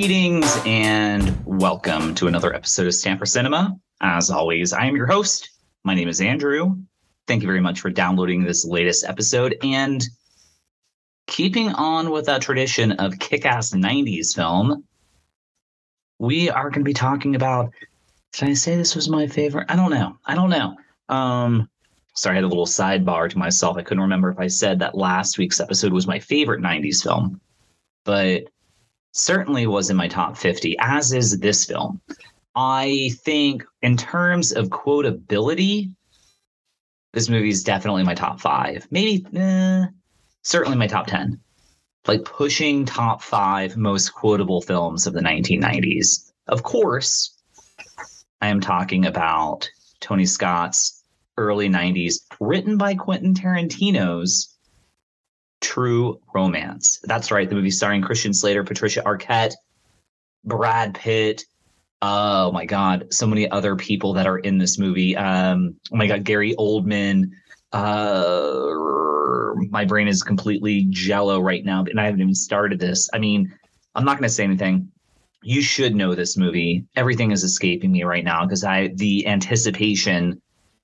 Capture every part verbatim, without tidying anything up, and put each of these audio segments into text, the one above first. Greetings and welcome to another episode of Stanford Cinema. As always, I am your host. My name is Andrew. Thank you very much for downloading this latest episode and keeping on with that tradition of kick-ass nineties film. We are going to be talking about, did I say this was my favorite? I don't know. I don't know. Um, sorry, I had a little sidebar to myself. I couldn't remember if I said that last week's episode was my favorite nineties film, but certainly was in my top fifty, as is this film. I think in terms of quotability, this movie is definitely my top five, maybe eh, certainly my top ten, like pushing top five most quotable films of the nineteen nineties. Of course, I am talking about Tony Scott's early nineties, written by Quentin Tarantino's True Romance. That's right. The movie starring Christian Slater, Patricia Arquette, Brad Pitt. Oh my God. So many other people that are in this movie. Um, oh my God. Gary Oldman. Uh, my brain is completely jello right now, and I haven't even started this. I mean, I'm not going to say anything. You should know this movie. Everything is escaping me right now because I, the anticipation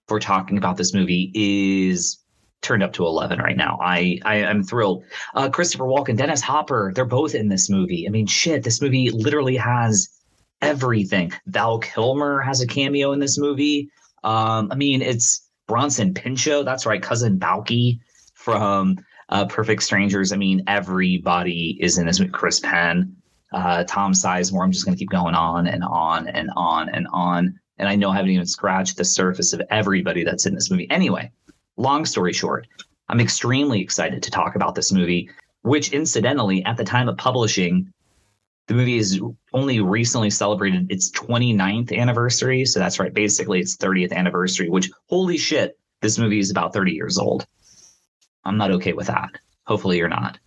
for talking about this movie is turned up to eleven right now. I, I am thrilled. Uh, Christopher Walken, Dennis Hopper, they're both in this movie. I mean, shit, this movie literally has everything. Val Kilmer has a cameo in this movie. Um, I mean, it's Bronson Pinchot. That's right. Cousin Balky from uh, Perfect Strangers. I mean, everybody is in this movie. Chris Penn, uh, Tom Sizemore. I'm just going to keep going on and on and on and on. And I know I haven't even scratched the surface of everybody that's in this movie. Anyway, long story short, I'm extremely excited to talk about this movie, which incidentally, at the time of publishing, the movie is only recently celebrated its twenty-ninth anniversary. So that's right. Basically, its thirtieth anniversary, which holy shit, this movie is about thirty years old. I'm not okay with that. Hopefully you're not.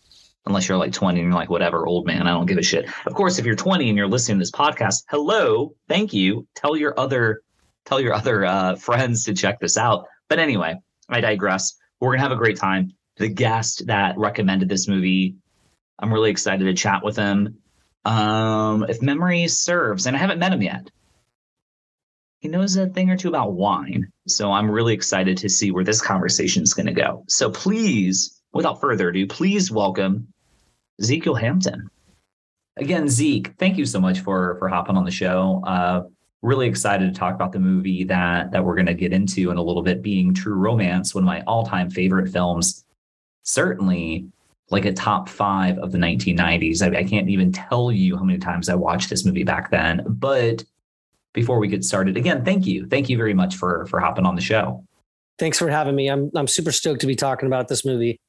Unless you're like twenty and you're like, whatever, old man, I don't give a shit. Of course, if you're twenty and you're listening to this podcast, hello, thank you. Tell your other, tell your other uh, friends to check this out. But anyway, I digress. We're going to have a great time. The guest that recommended this movie, I'm really excited to chat with him. Um, if memory serves, and I haven't met him yet, he knows a thing or two about wine. So I'm really excited to see where this conversation is going to go. So please, without further ado, please welcome Ezekiel Hampton. Again, Zeke, thank you so much for, for hopping on the show. Uh, Really excited to talk about the movie that that we're going to get into in a little bit, being True Romance, one of my all-time favorite films, certainly like a top five of the nineteen nineties. I, I can't even tell you how many times I watched this movie back then. But before we get started, again, thank you. Thank you very much for for hopping on the show. Thanks for having me. I'm I'm super stoked to be talking about this movie.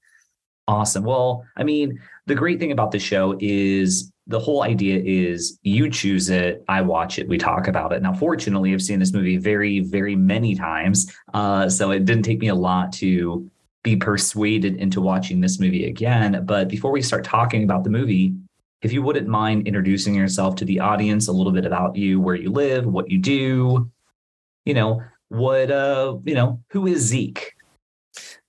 Awesome. Well, I mean, the great thing about the show is the whole idea is you choose it, I watch it, we talk about it. Now, fortunately, I've seen this movie very, very many times. Uh, so it didn't take me a lot to be persuaded into watching this movie again. But before we start talking about the movie, if you wouldn't mind introducing yourself to the audience, a little bit about you, where you live, what you do, you know, what, uh, you know, who is Zeke?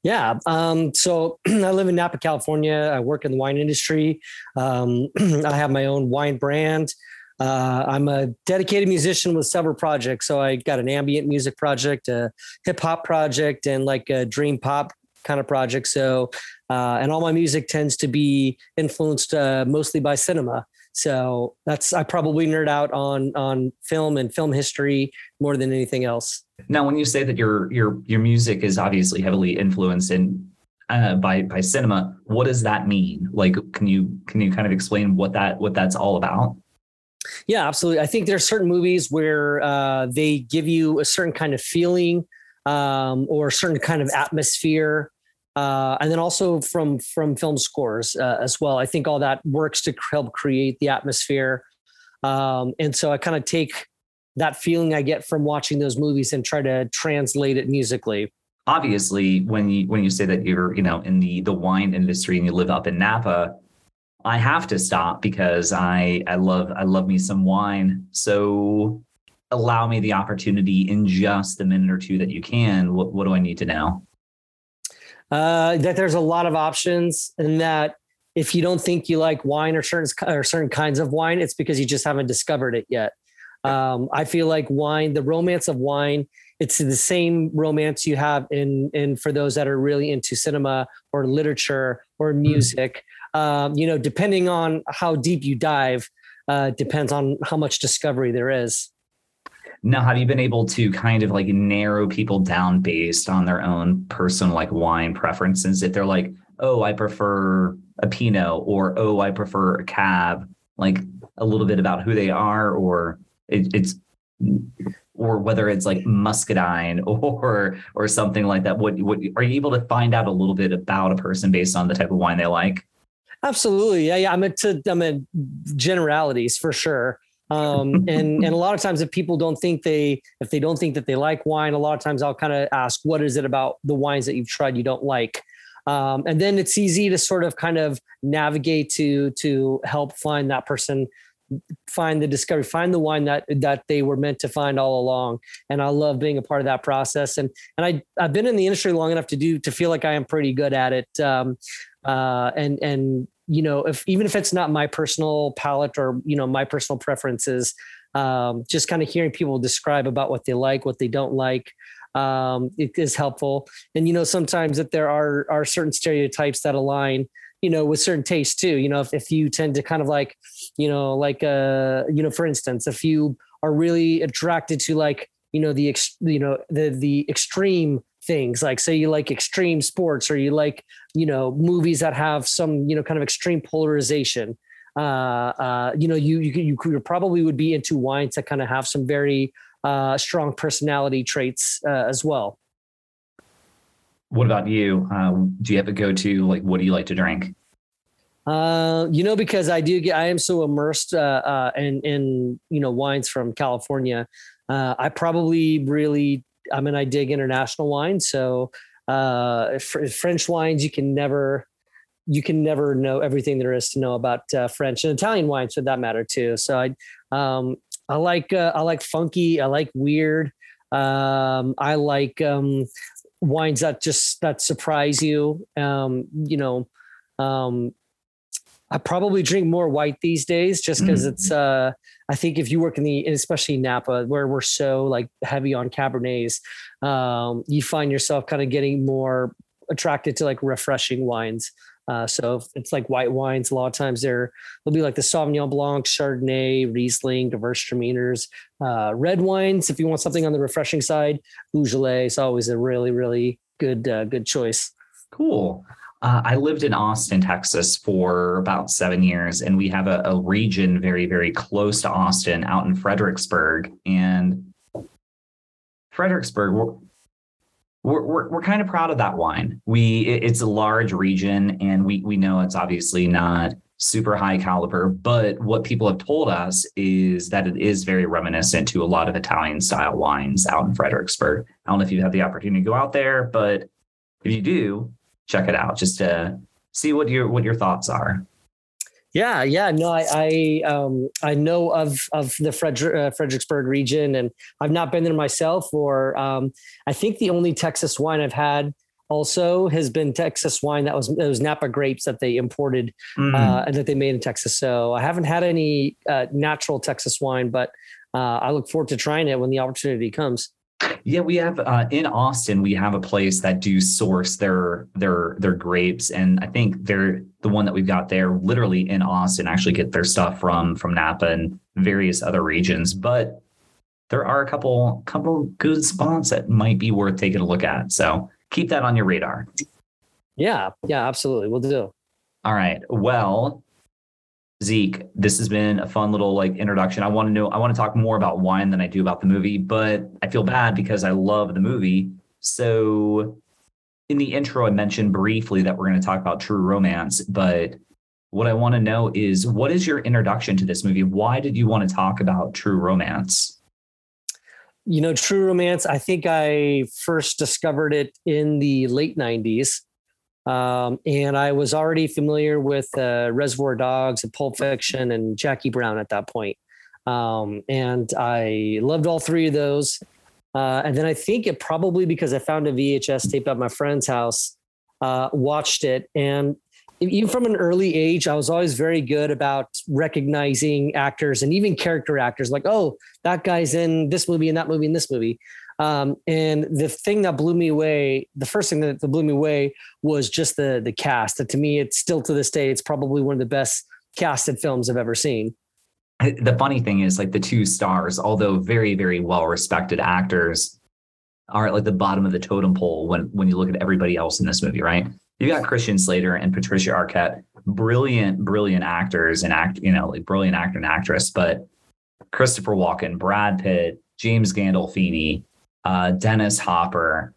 Yeah. Um, so I live in Napa, California. I work in the wine industry. Um, I have my own wine brand. Uh, I'm a dedicated musician with several projects. So I got an ambient music project, a hip hop project, and like a dream pop kind of project. So, uh, and all my music tends to be influenced uh, mostly by cinema. So that's, I probably nerd out on, on film and film history more than anything else. Now, when you say that your, your, your music is obviously heavily influenced in, uh, by, by cinema, what does that mean? Like, can you, can you kind of explain what that, what that's all about? Yeah, absolutely. I think there are certain movies where, uh, they give you a certain kind of feeling, um, or a certain kind of atmosphere. Uh, and then also from from film scores uh, as well. I think all that works to help create the atmosphere. Um, and so I kind of take that feeling I get from watching those movies and try to translate it musically. Obviously, when you when you say that you're, you know, in the the wine industry and you live up in Napa, I have to stop because I I love I love me some wine. So allow me the opportunity in just the minute or two that you can. What what do I need to know? Uh, that there's a lot of options and that if you don't think you like wine or certain or certain kinds of wine, it's because you just haven't discovered it yet. Um, I feel like wine, the romance of wine, it's the same romance you have in, in for those that are really into cinema or literature or music, mm. um, you know, depending on how deep you dive, uh, depends on how much discovery there is. Now, have you been able to kind of like narrow people down based on their own personal like wine preferences? If they're like, oh, I prefer a Pinot, or, oh, I prefer a Cab, like a little bit about who they are, or it, it's, or whether it's like muscadine or, or something like that. What, what are you able to find out a little bit about a person based on the type of wine they like? Absolutely. Yeah. Yeah. I'm into, I'm in generalities for sure. Um, and, and a lot of times if people don't think they, if they don't think that they like wine, a lot of times I'll kind of ask, what is it about the wines that you've tried you don't like? Um, and then it's easy to sort of kind of navigate to, to help find that person, find the discovery, find the wine that, that they were meant to find all along. And I love being a part of that process. And, and I, I've been in the industry long enough to do, to feel like I am pretty good at it. Um, uh, and, and, you know, if, even if it's not my personal palate or, you know, my personal preferences, um, just kind of hearing people describe about what they like, what they don't like, um, it is helpful. And, you know, sometimes that there are, are certain stereotypes that align, you know, with certain tastes too. You know, if, if you tend to kind of like, you know, like, uh, you know, for instance, if you are really attracted to like, you know, the, ex- you know, the, the extreme things, like say you like extreme sports, or you like, you know, movies that have some, you know, kind of extreme polarization, uh, uh, you know, you, you, you, you probably would be into wines that kind of have some very, uh, strong personality traits, uh, as well. What about you? Uh, do you have a go-to? Like, what do you like to drink? Uh, you know, because I do get, I am so immersed, uh, uh, in, in, you know, wines from California. Uh, I probably really, I mean, I dig international wine. So, uh, fr- French wines, you can never, you can never know everything there is to know about, uh, French and Italian wines for that matter too. So I, um, I like, uh, I like funky. I like weird. Um, I like, um, wines that just that surprise you. Um, you know, um, I probably drink more white these days just because mm. it's, uh, I think if you work in the, especially Napa, where we're so like heavy on Cabernets, um, you find yourself kind of getting more attracted to like refreshing wines. Uh, so it's like white wines. A lot of times they're, they'll be like the Sauvignon Blanc, Chardonnay, Riesling, diverse demeanors, uh, red wines. If you want something on the refreshing side, Beaujolais is always a really, really good, uh, good choice. Cool. Uh, I lived in Austin, Texas for about seven years, and we have a, a region very, very close to Austin out in Fredericksburg. And Fredericksburg, we're, We're, we're we're kind of proud of that wine. We it's a large region, and we we know it's obviously not super high caliber, but what people have told us is that it is very reminiscent to a lot of Italian style wines out in Fredericksburg. I don't know if you've had the opportunity to go out there, but if you do, check it out just to see what your what your thoughts are. Yeah, yeah, no, I I, um, I know of of the Frederick, uh, Fredericksburg region, and I've not been there myself. Or um, I think the only Texas wine I've had also has been Texas wine that was those Napa grapes that they imported mm. uh, and that they made in Texas. So I haven't had any uh, natural Texas wine, but uh, I look forward to trying it when the opportunity comes. Yeah, we have uh, in Austin, we have a place that do source their their their grapes. And I think they're the one that we've got there literally in Austin, actually get their stuff from from Napa and various other regions. But there are a couple couple good spots that might be worth taking a look at. So keep that on your radar. Yeah, yeah, absolutely. We'll do. All right. Well, Zeke, this has been a fun little like introduction. I want to know, I want to talk more about wine than I do about the movie, but I feel bad because I love the movie. So in the intro, I mentioned briefly that we're going to talk about True Romance, but what I want to know is what is your introduction to this movie? Why did you want to talk about True Romance? You know, True Romance, I think I first discovered it in the late nineties. Um, and I was already familiar with uh, Reservoir Dogs and Pulp Fiction and Jackie Brown at that point. Um, and I loved all three of those. Uh, and then I think it probably because I found a V H S tape at my friend's house, uh, watched it. And even from an early age, I was always very good about recognizing actors and even character actors, like, oh, that guy's in this movie and that movie and this movie. Um, and the thing that blew me away, the first thing that blew me away was just the, the cast. That to me, it's still to this day, it's probably one of the best casted films I've ever seen. The funny thing is, like, the two stars, although very, very well-respected actors, are at like the bottom of the totem pole when, when you look at everybody else in this movie, right? You've got Christian Slater and Patricia Arquette, brilliant, brilliant actors and act, you know, like brilliant actor and actress, but Christopher Walken, Brad Pitt, James Gandolfini, uh, Dennis Hopper,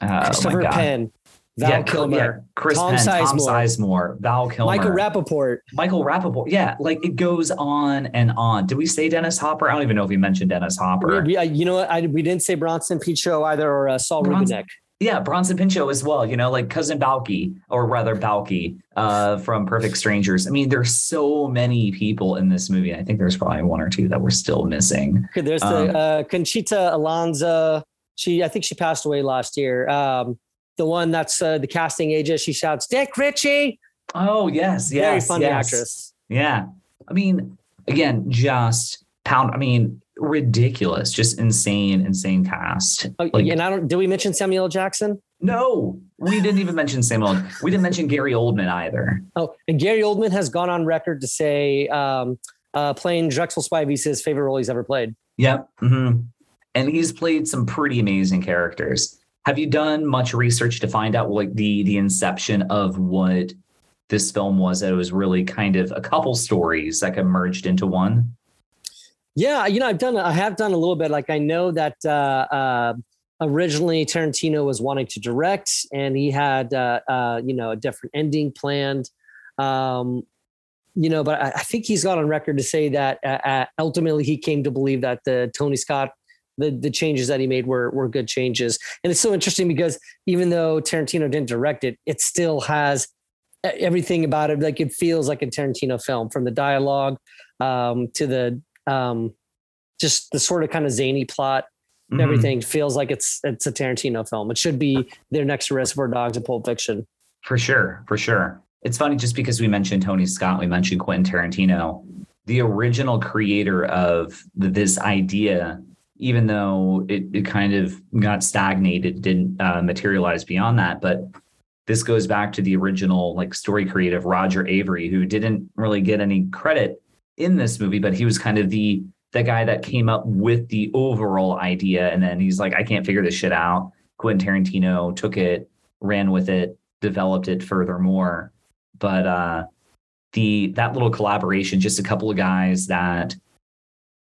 uh, Christopher oh Penn, Val yeah, Kilmer, yeah, Chris Tom Penn, Sizemore, Tom Sizemore, Val Kilmer, Michael Rappaport, Michael Rappaport. Yeah, like it goes on and on. Did we say Dennis Hopper? I don't even know if we mentioned Dennis Hopper. Yeah, you know what? I, we didn't say Bronson Pinchot either, or uh, Saul Rubinek. Yeah, Bronson Pinchot as well, you know, like cousin Balky, or rather Balky uh, from Perfect Strangers. I mean, there's so many people in this movie. I think there's probably one or two that we're still missing. There's um, the uh, Conchita Alonso. She, I think she passed away last year. Um, the one that's uh, the casting agent, she shouts, Dick Ritchie. Oh, yes, yes. Very funny yes. actress. Yeah. I mean, again, just pound. I mean, ridiculous, just insane, insane cast. Oh, like, and I don't, did we mention Samuel Jackson? No, we didn't even mention Samuel. We didn't mention Gary Oldman either. Oh, and Gary Oldman has gone on record to say um, uh, playing Drexel Spivey's his favorite role he's ever played. Yep. Mm-hmm. And he's played some pretty amazing characters. Have you done much research to find out like the, the inception of what this film was? That it was really kind of a couple stories that got merged into one. Yeah, you know, I've done, I have done a little bit. Like, I know that uh, uh, originally Tarantino was wanting to direct, and he had, uh, uh, you know, a different ending planned, um, you know. But I, I think he's got on record to say that uh, ultimately he came to believe that the Tony Scott, the the changes that he made were were good changes. And it's so interesting because even though Tarantino didn't direct it, it still has everything about it. Like, it feels like a Tarantino film, from the dialogue um, to the Um, just the sort of kind of zany plot. Mm-hmm. Everything feels like it's it's a Tarantino film. It should be their next Reservoir Dogs and Pulp Fiction. For sure, for sure. It's funny, just because we mentioned Tony Scott, we mentioned Quentin Tarantino, the original creator of the, this idea, even though it, it kind of got stagnated, didn't uh, materialize beyond that. But this goes back to the original like story creative Roger Avery, who didn't really get any credit in this movie, but he was kind of the the guy that came up with the overall idea, and then he's like, I can't figure this shit out. Quentin Tarantino took it, ran with it, developed it furthermore. But uh the that little collaboration, just a couple of guys that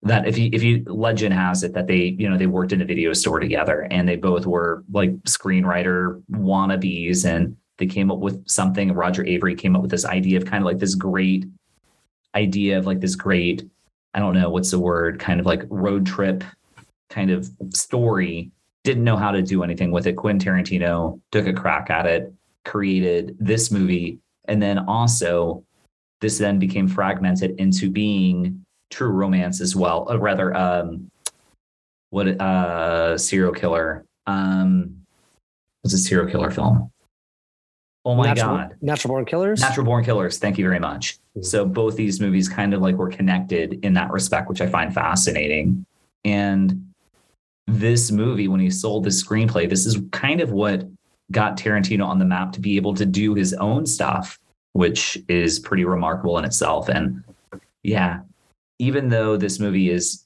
that if you if you legend has it that they, you know, they worked in a video store together, and they both were like screenwriter wannabes, and they came up with something. Roger Avery came up with this idea of kind of like this great idea of like this great, I don't know, what's the word, kind of like road trip kind of story. Didn't know how to do anything with it. Quentin Tarantino took a crack at it, created this movie. And then also this then became fragmented into being True Romance as well. Or rather, um, what, uh, serial killer. Um, what's a serial killer film? Oh my Natural, God. Natural Born Killers? Natural Born Killers. Thank you very much. Mm-hmm. So both these movies kind of like were connected in that respect, which I find fascinating. And this movie, when he sold the screenplay, this is kind of what got Tarantino on the map to be able to do his own stuff, which is pretty remarkable in itself. And yeah, even though this movie is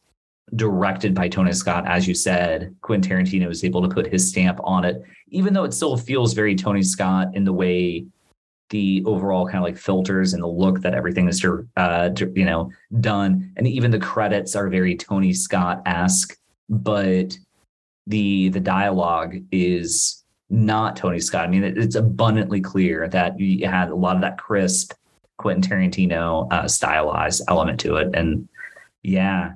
directed by Tony Scott, as you said, Quentin Tarantino was able to put his stamp on it, even though it still feels very Tony Scott in the way the overall kind of like filters and the look that everything is, uh, you know, done. And even the credits are very Tony Scott-esque, but the, the dialogue is not Tony Scott. I mean, it, it's abundantly clear that you had a lot of that crisp Quentin Tarantino uh, stylized element to it. And yeah,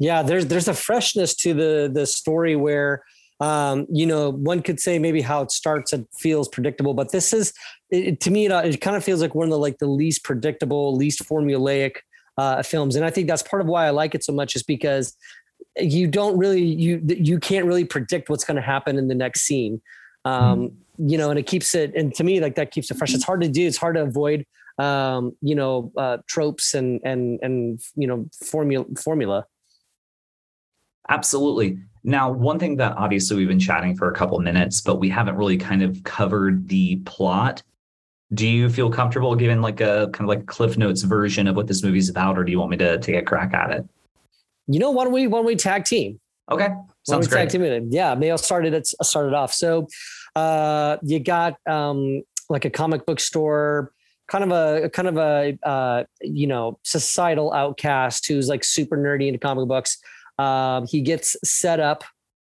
Yeah, there's there's a freshness to the the story where, um, you know, one could say maybe how it starts, it feels predictable, but this is, it, to me, it, it kind of feels like one of the like the least predictable, least formulaic uh, films, and I think that's part of why I like it so much, is because you don't really you you can't really predict what's going to happen in the next scene. Um, you know, and it keeps it, and to me, like, that keeps it fresh. It's hard to do. It's hard to avoid, um, you know, uh, tropes and, and, and, you know, formula formula. Absolutely. Now, one thing that obviously we've been chatting for a couple minutes, but we haven't really kind of covered the plot. Do you feel comfortable giving like a kind of like Cliff Notes version of what this movie's about, or do you want me to take a crack at it? You know, why don't we, why don't we tag team? Okay. Sounds great. Tag team it. Yeah. Maybe I'll start it. It's started off. So uh, you got um, like a comic book store, kind of a, kind of a, uh, you know, societal outcast who's like super nerdy into comic books. Um, he gets set up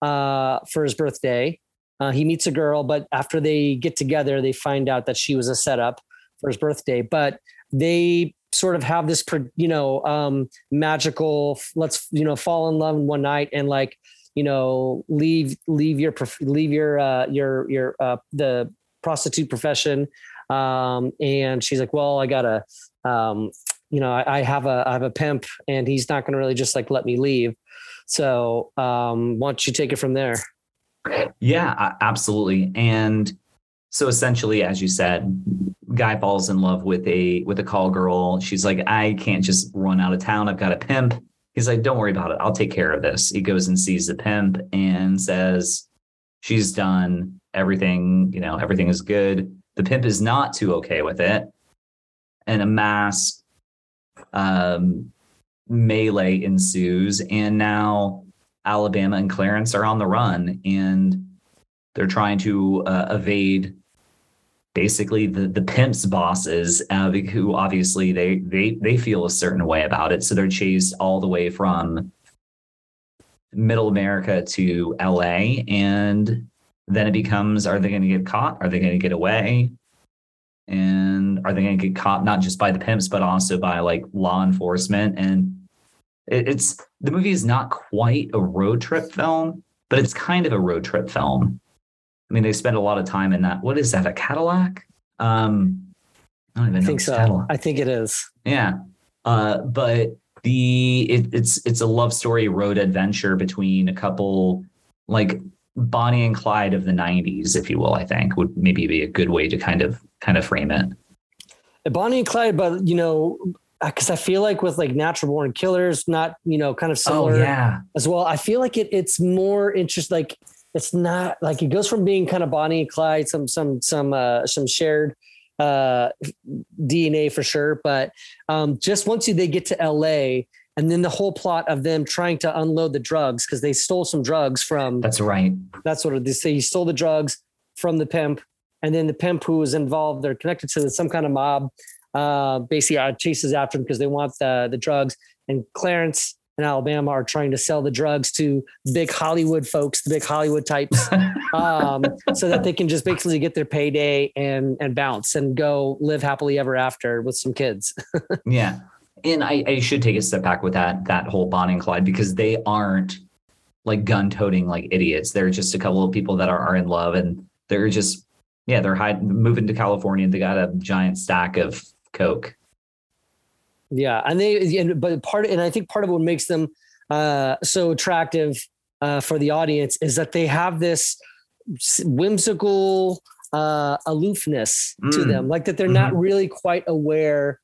uh, for his birthday. Uh, he meets a girl, but after they get together, they find out that she was a setup for his birthday. But they sort of have this, you know, um, magical, let's, you know, fall in love one night and like, you know, leave, leave your, leave your, uh, your, your, uh, the prostitute profession. Um, and she's like, well, I gotta, um, you know, I, I have a, I have a pimp and he's not going to really just like let me leave. So um, why don't you take it from there? Yeah, absolutely. And so essentially, as you said, guy falls in love with a with a call girl. She's like, I can't just run out of town. I've got a pimp. He's like, don't worry about it. I'll take care of this. He goes and sees the pimp and says, she's done everything. You know, everything is good. The pimp is not too okay with it. And a mass um, melee ensues. And now Alabama and Clarence are on the run, and they're trying to uh, evade basically the, the pimp's bosses, uh, who obviously they, they, they feel a certain way about it. So they're chased all the way from middle America to L A. And then it becomes, are they going to get caught? Are they going to get away? And are they going to get caught not just by the pimps, but also by like law enforcement? And it's, the movie is not quite a road trip film, but it's kind of a road trip film. I mean, they spend a lot of time in that. What is that? A Cadillac? Um, I don't even I know. I think so. Cadillac. I think it is. Yeah. Uh, but the, it, it's, it's a love story road adventure between a couple, like Bonnie and Clyde of the nineties, if you will, I think would maybe be a good way to kind of, kind of frame it. Bonnie and Clyde, but you know, because I feel like with like Natural Born Killers, not, you know, kind of similar oh, yeah. as well. I feel like it, it's more interesting. Like it's not like, it goes from being kind of Bonnie and Clyde, some, some, some, uh, some shared uh, D N A for sure. But um, just once you, they get to L A, and then the whole plot of them trying to unload the drugs, because they stole some drugs from, that's right. That's what they say. He stole the drugs from the pimp, and then the pimp who was involved, they're connected to some kind of mob. Uh, basically chases after them because they want the, the drugs, and Clarence and Alabama are trying to sell the drugs to big Hollywood folks, the big Hollywood types, um, so that they can just basically get their payday and, and bounce and go live happily ever after with some kids. Yeah. And I, I should take a step back with that, that whole Bonnie and Clyde, because they aren't like gun toting, like idiots. They're just a couple of people that are, are in love, and they're just, yeah, they're hiding, moving to California. They got a giant stack of coke. Yeah. And they, and, but part, and I think part of what makes them uh, so attractive uh, for the audience is that they have this whimsical uh, aloofness mm. to them, like that they're mm-hmm. not really quite aware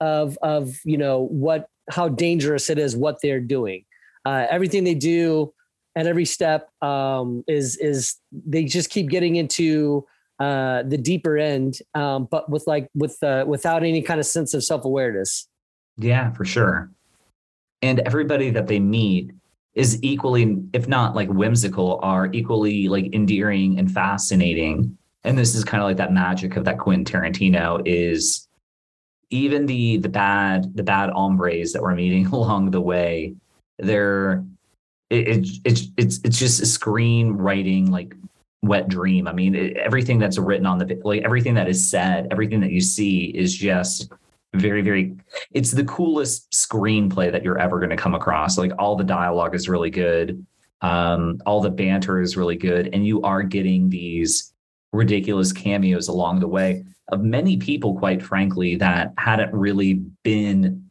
of, of, you know, what, how dangerous it is, what they're doing. Uh, everything they do at every step um, is, is they just keep getting into Uh, the deeper end, um, but with like with uh, without any kind of sense of self-awareness. Yeah, for sure. And everybody that they meet is equally, if not like whimsical, are equally like endearing and fascinating. And this is kind of like that magic of that Quentin Tarantino, is even the the bad the bad hombres that we're meeting along the way. They're it, it it's it's it's just a screenwriting like wet dream. I mean, it, everything that's written on the, like everything that is said, everything that you see is just very, very, it's the coolest screenplay that you're ever going to come across. Like all the dialogue is really good. Um, all the banter is really good. And you are getting these ridiculous cameos along the way of many people, quite frankly, that hadn't really been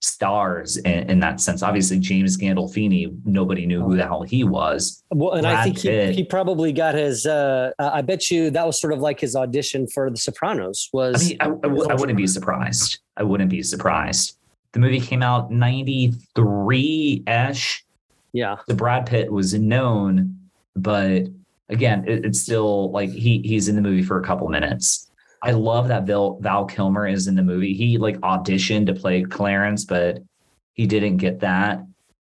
stars in, in that sense. Obviously, James Gandolfini, nobody knew who the hell he was. Well, and Brad I think he, he probably got his, uh, I bet you that was sort of like his audition for The Sopranos. Was I, mean, I, I, I wouldn't be surprised. I wouldn't be surprised. The movie came out ninety-three-ish. Yeah. The Brad Pitt was known, but again, it, it's still like he he's in the movie for a couple minutes. I love that Val, Val Kilmer is in the movie. He like auditioned to play Clarence, but he didn't get that.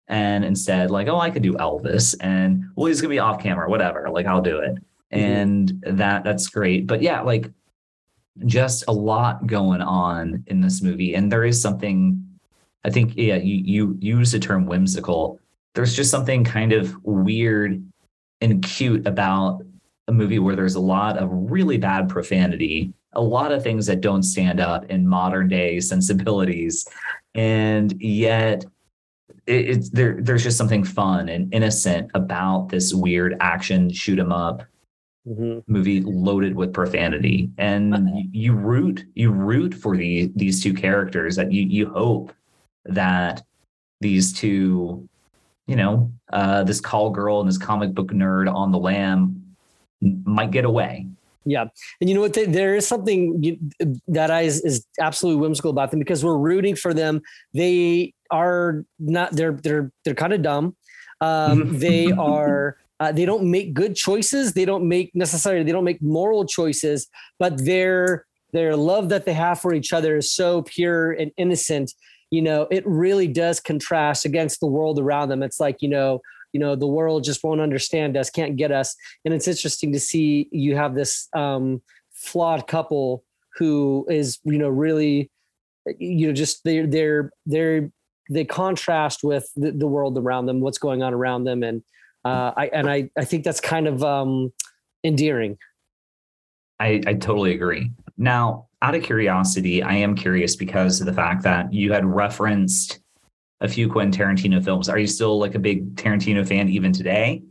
And instead like, oh, I could do Elvis, and well, he's going to be off camera, whatever. Like I'll do it. Mm-hmm. And that that's great. But yeah, like just a lot going on in this movie. And there is something, I think, yeah, you, you, you use the term whimsical. There's just something kind of weird and cute about a movie where there's a lot of really bad profanity, a lot of things that don't stand up in modern day sensibilities. And yet it, it's there, there's just something fun and innocent about this weird action, shoot 'em up mm-hmm. movie loaded with profanity. And okay. you root, you root for the, these two characters that you, you hope that these two, you know, uh, this call girl and this comic book nerd on the lam might get away. Yeah. And you know what? They, there is something you, that I, is, is absolutely whimsical about them, because we're rooting for them. They are not, they're, they're, they're kind of dumb. Um, they are, uh, they don't make good choices. They don't make necessarily, they don't make moral choices, but their, their love that they have for each other is so pure and innocent. You know, it really does contrast against the world around them. It's like, you know, you know, the world just won't understand us, can't get us. And it's interesting to see you have this um, flawed couple who is, you know, really, you know, just they're, they're, they're, they contrast with the, the world around them, what's going on around them. And uh, I, and I, I think that's kind of um, endearing. I, I totally agree. Now, out of curiosity, I am curious because of the fact that you had referenced a few Quentin Tarantino films. Are you still like a big Tarantino fan even today?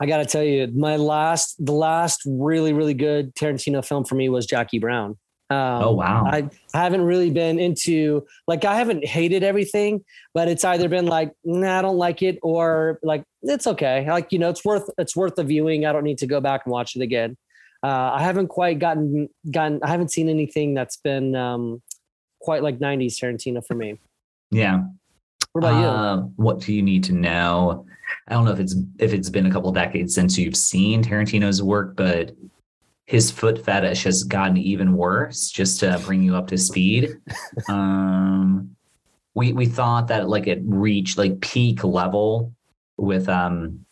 I got to tell you, my last, the last really, really good Tarantino film for me was Jackie Brown. Um, oh, wow. I, I haven't really been into, like, I haven't hated everything, but it's either been like, nah, I don't like it, or like, it's okay. Like, you know, it's worth, it's worth the viewing. I don't need to go back and watch it again. Uh, I haven't quite gotten gotten. I haven't seen anything that's been um, quite like nineties Tarantino for me. Yeah. What about uh, you? What do you need to know? I don't know if it's if it's been a couple of decades since you've seen Tarantino's work, but his foot fetish has gotten even worse. Just to bring you up to speed, um, we we thought that like it reached like peak level with um.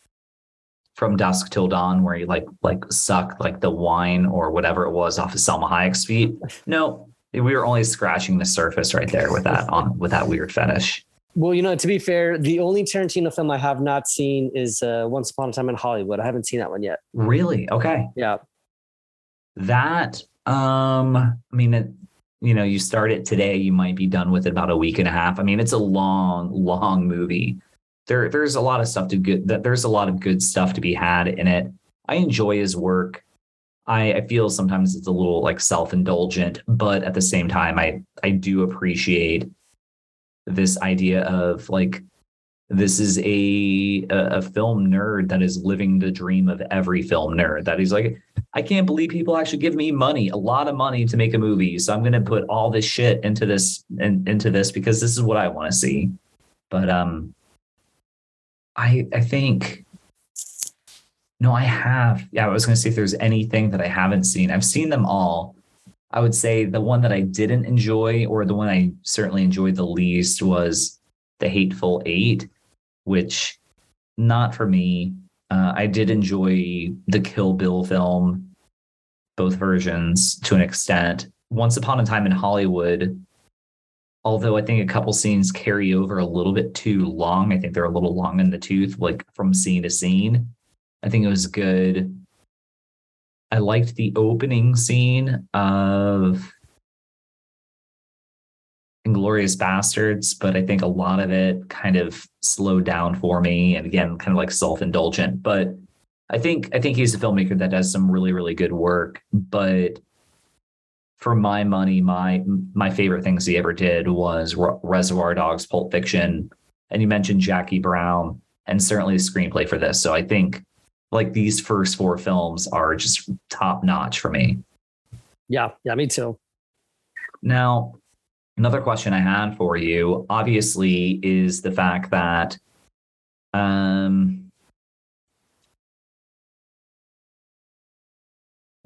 From Dusk Till Dawn, where he like like sucked like the wine or whatever it was off of Selma Hayek's feet. No, we were only scratching the surface right there with that on with that weird fetish. Well, you know, to be fair, the only Tarantino film I have not seen is uh, Once Upon a Time in Hollywood. I haven't seen that one yet. Really? Okay. Yeah. That um, I mean, it, you know, you start it today, you might be done with it about a week and a half. I mean, it's a long, long movie. There, there's a lot of stuff to good. There's a lot of good stuff to be had in it. I enjoy his work. I, I feel sometimes it's a little like self-indulgent, but at the same time, I I do appreciate this idea of like this is a a, a film nerd that is living the dream of every film nerd. That he's like, I can't believe people actually give me money, a lot of money to make a movie. So I'm going to put all this shit into this and in, into this because this is what I want to see. But um. I, I think, no, I have. Yeah, I was going to see if there's anything that I haven't seen. I've seen them all. I would say the one that I didn't enjoy, or the one I certainly enjoyed the least, was The Hateful Eight, which not for me. Uh, I did enjoy the Kill Bill film, both versions to an extent. Once Upon a Time in Hollywood, although I think a couple scenes carry over a little bit too long. I think they're a little long in the tooth, like from scene to scene. I think it was good. I liked the opening scene of Inglourious Bastards, but I think a lot of it kind of slowed down for me. And again, kind of like self-indulgent, but I think, I think he's a filmmaker that does some really, really good work, but for my money, my my favorite things he ever did was Re- Reservoir Dogs, Pulp Fiction, and you mentioned Jackie Brown, and certainly the screenplay for this. So I think like these first four films are just top notch for me. Yeah, yeah, me too. Now, another question I had for you, obviously, is the fact that um,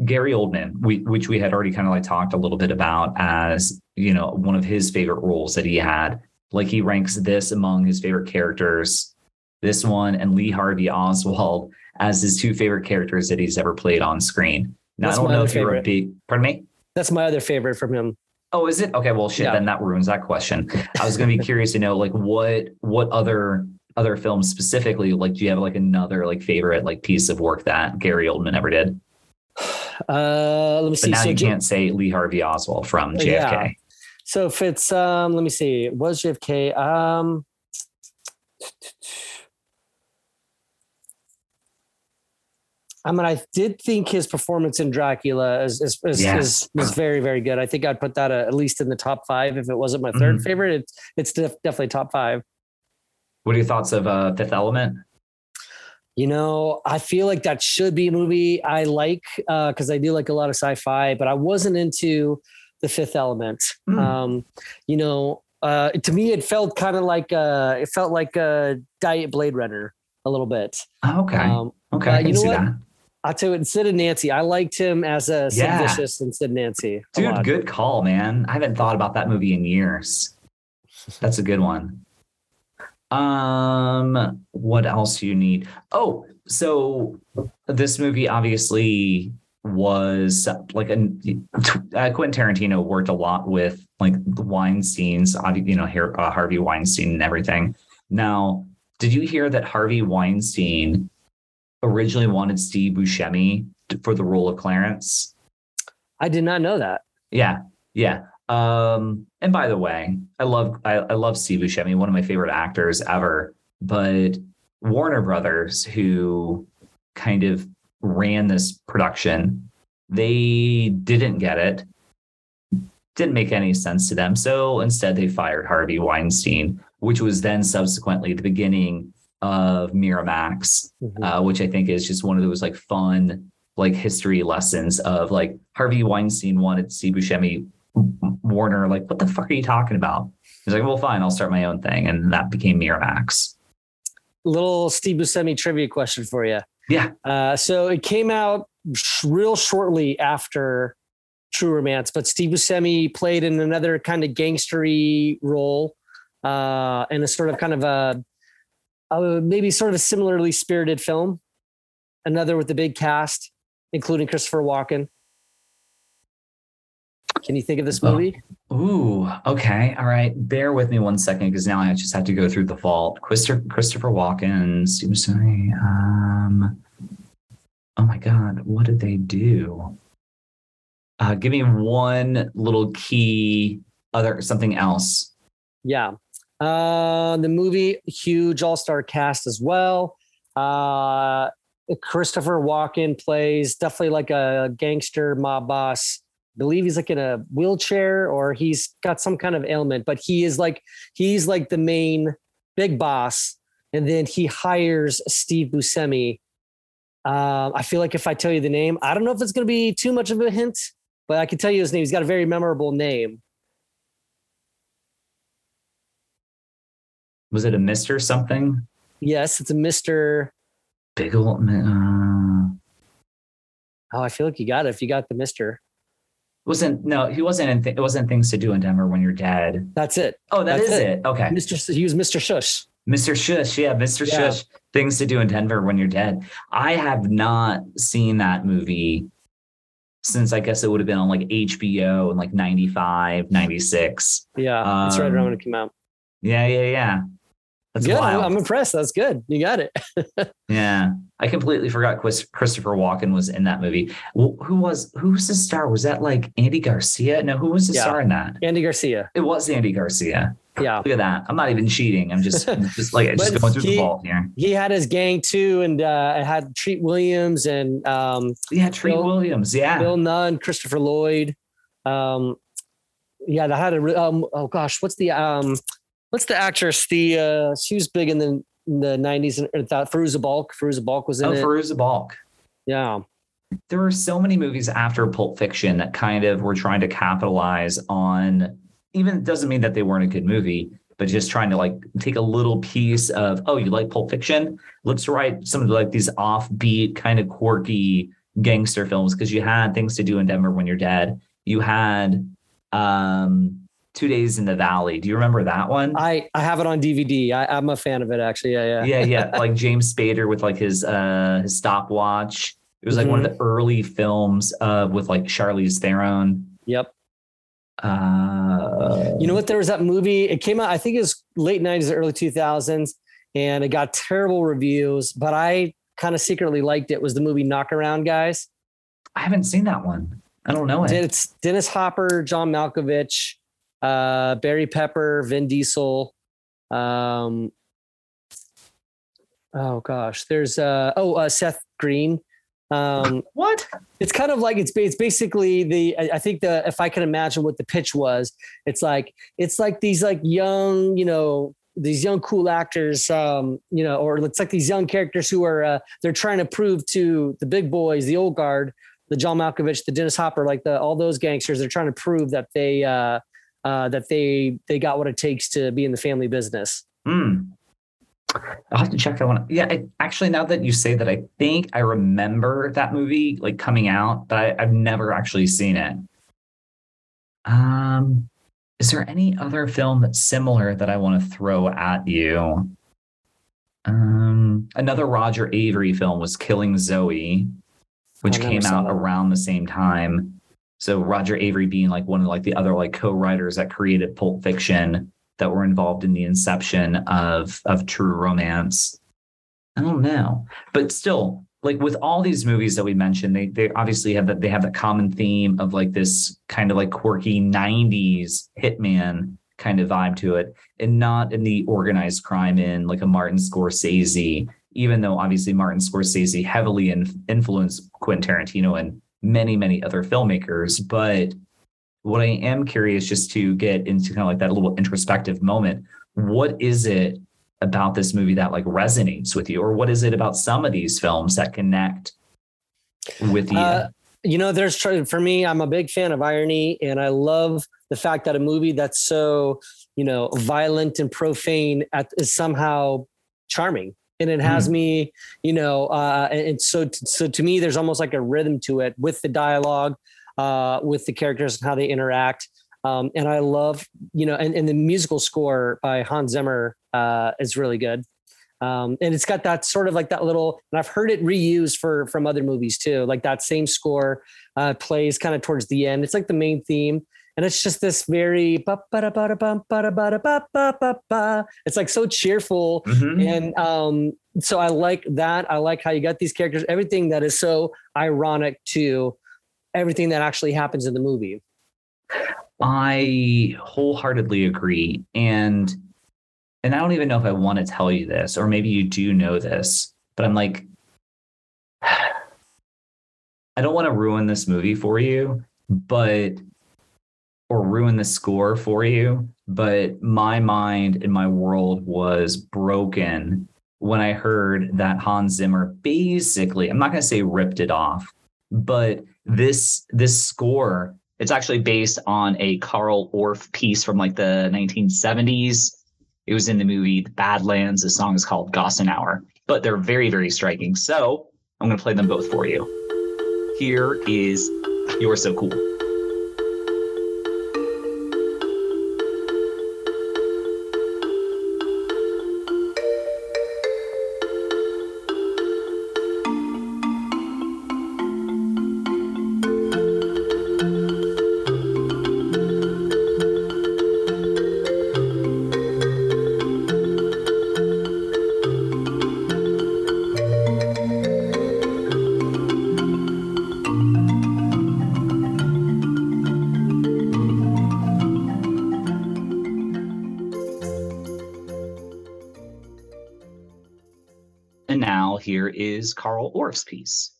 Gary Oldman, we, which we had already kind of like talked a little bit about as, you know, one of his favorite roles that he had, like he ranks this among his favorite characters, this one and Lee Harvey Oswald as his two favorite characters that he's ever played on screen. Now, That's I don't know if favorite. you're a big, pardon me? That's my other favorite from him. Oh, is it? Okay, well, shit, yeah. Then that ruins that question. I was going to be curious to know, like, what what other other films specifically, like, do you have, like, another, like, favorite, like, piece of work that Gary Oldman ever did? Uh, let me see. But now so you J- can't say Lee Harvey Oswald from J F K. Yeah. So if it's, um, let me see, was J F K, um... I mean, I did think his performance in Dracula is is, is, yes. is was very, very good. I think I'd put that uh, at least in the top five. If it wasn't my third mm-hmm. favorite, it's, it's def- definitely top five. What are your thoughts of uh, Fifth Element? You know, I feel like that should be a movie I like because uh, I do like a lot of sci-fi, but I wasn't into the Fifth Element. Mm. Um, you know, uh, to me, it felt kind of like uh, it felt like a Diet Blade Runner a little bit. Oh, okay. Um, okay. Uh, you know what? That. I'll tell you, instead of Nancy, I liked him as a Sid yeah. Vicious instead of Nancy. Dude, lot. Good call, man. I haven't thought about that movie in years. That's a good one. Um, what else do you need? Oh, so this movie obviously was like a uh, Quentin Tarantino worked a lot with like the Weinsteins, you know, here, uh, Harvey Weinstein and everything. Now, did you hear that Harvey Weinstein originally wanted Steve Buscemi for the role of Clarence? I did not know that. Yeah, yeah. Um, and by the way, I love I, I love Steve Buscemi, one of my favorite actors ever. But Warner Brothers, who kind of ran this production, they didn't get it. Didn't make any sense to them. So instead, they fired Harvey Weinstein, which was then subsequently the beginning of Miramax, mm-hmm. uh, which I think is just one of those like fun, like history lessons of like Harvey Weinstein wanted to see Buscemi. Warner, like, what the fuck are you talking about? He's like, well, fine, I'll start my own thing. And that became Miramax. Little Steve Buscemi trivia question for you. Yeah. Uh, so it came out real shortly after True Romance, but Steve Buscemi played in another kind of gangstery role uh, in a sort of kind of a, Uh, maybe sort of a similarly spirited film, another with the big cast, including Christopher Walken. Can you think of this movie? Oh. Ooh, okay. All right. Bear with me one second, because now I just have to go through the vault. Christopher, Christopher Walken, Steve Buscemi. Um, oh my God, what did they do? Uh, give me one little key, other something else. Yeah. Uh, the movie, huge all-star cast as well. Uh, Christopher Walken plays definitely like a gangster mob boss. I believe he's like in a wheelchair or he's got some kind of ailment, but he is like, he's like the main big boss. And then he hires Steve Buscemi. Uh, I feel like if I tell you the name, I don't know if it's going to be too much of a hint, but I can tell you his name. He's got a very memorable name. Was it a Mister something? Yes, it's a Mister Big old man. Uh... Oh, I feel like you got it. If you got the Mister, wasn't no, he wasn't. In th- it wasn't Things to Do in Denver When You're Dead. That's it. Oh, that That's is it. it. Okay, Mister He was Mister Shush. Mister Shush, yeah, Mister Yeah. Shush. Things to Do in Denver When You're Dead. I have not seen that movie since I guess it would have been on like H B O in like ninety-five, ninety-six. Yeah, um, that's right around when it came out. Yeah, yeah, yeah. That's good. Wild. I'm impressed. That's good. You got it. Yeah. I completely forgot Chris, Christopher Walken was in that movie. Well, who was who was the star? Was that like Andy Garcia? No, who was the yeah. star in that? Andy Garcia. It was Andy Garcia. Yeah. Look at that. I'm not even cheating. I'm just just like just going through he, the ball here. He had his gang too, and uh, had Treat Williams and um, yeah, Treat Bill, Williams. Yeah, Bill Nunn, Christopher Lloyd. Um, yeah, that had a, um, oh gosh, what's the, um, what's the actress? The, uh, she was big in the, in the nineties and, and thought Fairuza Balk, Fairuza Balk was in oh, it. Oh, Fairuza Balk. Yeah. There were so many movies after Pulp Fiction that kind of were trying to capitalize on, even it doesn't mean that they weren't a good movie, but just trying to like take a little piece of, oh, you like Pulp Fiction? Let's write some of like these offbeat kind of quirky gangster films. Cause you had Things to Do in Denver When You're Dead. You had um, Two Days in the Valley. Do you remember that one? I, I have it on D V D. I, I'm a fan of it actually. Yeah. Yeah. Yeah. Yeah. Like James Spader with like his, uh, his stopwatch. It was like mm-hmm. one of the early films uh, with like Charlize Theron. Yep. Uh, you know what? There was that movie. It came out, I think it was late nineties, or early two thousands, and it got terrible reviews, but I kind of secretly liked it. It was the movie Knockaround Guys. I haven't seen that one. I don't know it. It's Dennis Hopper, John Malkovich, uh, Barry Pepper, Vin Diesel. Um, oh gosh, there's uh, oh uh, Seth Green. Um, what it's kind of like, it's, it's basically the, I, I think the, if I can imagine what the pitch was, it's like, it's like these like young, you know, these young, cool actors, um, you know, or it's like these young characters who are, uh, they're trying to prove to the big boys, the old guard, the John Malkovich, the Dennis Hopper, like the, all those gangsters, they're trying to prove that they, uh, uh, that they, they got what it takes to be in the family business. Mm. I'll have to check that one. Yeah, I, actually, now that you say that, I think I remember that movie like coming out, but I, I've never actually seen it. Um, is there any other film that's similar that I want to throw at you? Um, another Roger Avery film was Killing Zoe, which came out around the same time. So Roger Avery being like one of like the other like co-writers that created Pulp Fiction, that were involved in the inception of, of True Romance. I don't know, but still, like with all these movies that we mentioned, they they obviously have that they have the common theme of like this kind of like quirky nineties hitman kind of vibe to it, and not in the organized crime in like a Martin Scorsese. Even though obviously Martin Scorsese heavily in, influenced Quentin Tarantino and many many other filmmakers, but. What I am curious just to get into kind of like that little introspective moment. What is it about this movie that like resonates with you? Or what is it about some of these films that connect with you? Uh, you know, there's for me, I'm a big fan of irony, and I love the fact that a movie that's so, you know, violent and profane at, is somehow charming. And it has mm. me, you know, uh, and so, so to me, there's almost like a rhythm to it with the dialogue. Uh, with the characters and how they interact. Um, and I love, you know, and, and the musical score by Hans Zimmer uh, is really good. Um, and it's got that sort of like that little, and I've heard it reused for, from other movies too. Like that same score uh, plays kind of towards the end. It's like the main theme. And it's just this very, it's like so cheerful. Mm-hmm. And um, so I like that. I like how you got these characters, everything that is so ironic to everything that actually happens in the movie. I wholeheartedly agree. And, and I don't even know if I want to tell you this, or maybe you do know this, but I'm like, I don't want to ruin this movie for you, but, or ruin the score for you, but my mind and my world was broken when I heard that Hans Zimmer basically, I'm not going to say ripped it off, but this this score, it's actually based on a Carl Orff piece from like the nineteen seventies. It was in the movie The Badlands. The song is called Gossenauer, but they're very, very striking. So I'm going to play them both for you. Here is You're So Cool. Here is Carl Orff's piece.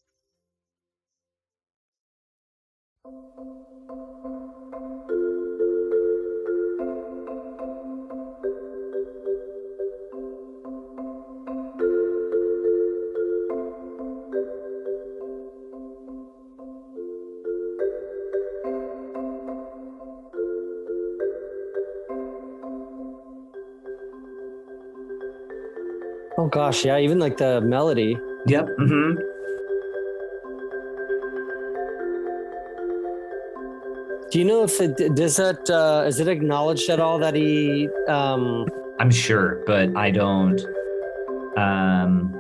gosh, yeah, even like the melody. Yep. Mm-hmm. Do you know if it does that? Uh, is it acknowledged at all that he? Um... I'm sure, but I don't. Um,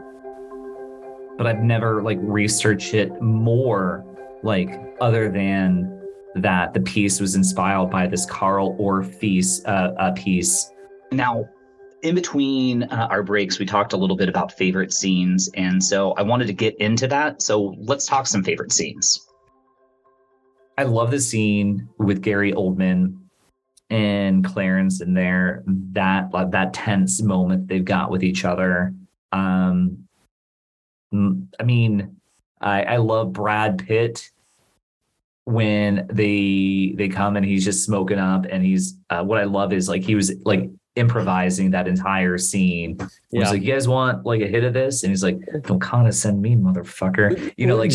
but I've never like researched it more, like other than that the piece was inspired by this Carl Orff uh, uh, piece. Now, in between uh, our breaks, we talked a little bit about favorite scenes, and so I wanted to get into that. So let's talk some favorite scenes. I love the scene with Gary Oldman and Clarence in there, that that tense moment they've got with each other. Um, I mean, I, I love Brad Pitt when they they come and he's just smoking up, and he's uh, what I love is like he was like improvising that entire scene. He was yeah. like, you guys want like a hit of this? And he's like, don't condescend me, motherfucker. You know, like,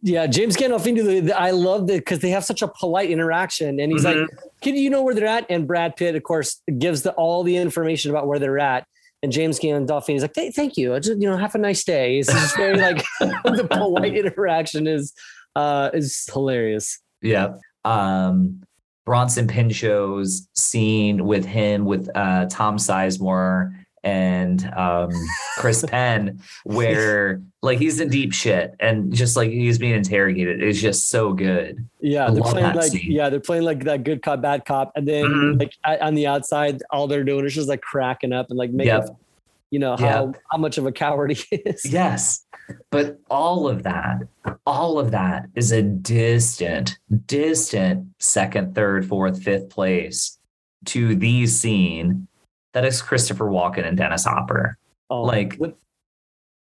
yeah, James Gandolfini, I love that because they have such a polite interaction. And he's mm-hmm. like, can you know where they're at? And Brad Pitt, of course, gives the, all the information about where they're at. And James Gandolfini is like, hey, thank you. I just, you know, have a nice day. It's just very like the polite interaction is, uh, is hilarious. Yeah. Um, Bronson Pinchot's scene with him with uh, Tom Sizemore and um, Chris Penn, where like he's in deep shit and just like he's being interrogated. It's just so good. Yeah, they're playing like scene. yeah they're playing like that good cop bad cop, and then mm-hmm. like on the outside, all they're doing is just like cracking up and like making yep. you know how yep. how much of a coward he is. Yes. But all of that, all of that is a distant, distant second, third, fourth, fifth place to the scene that is Christopher Walken and Dennis Hopper. Oh, like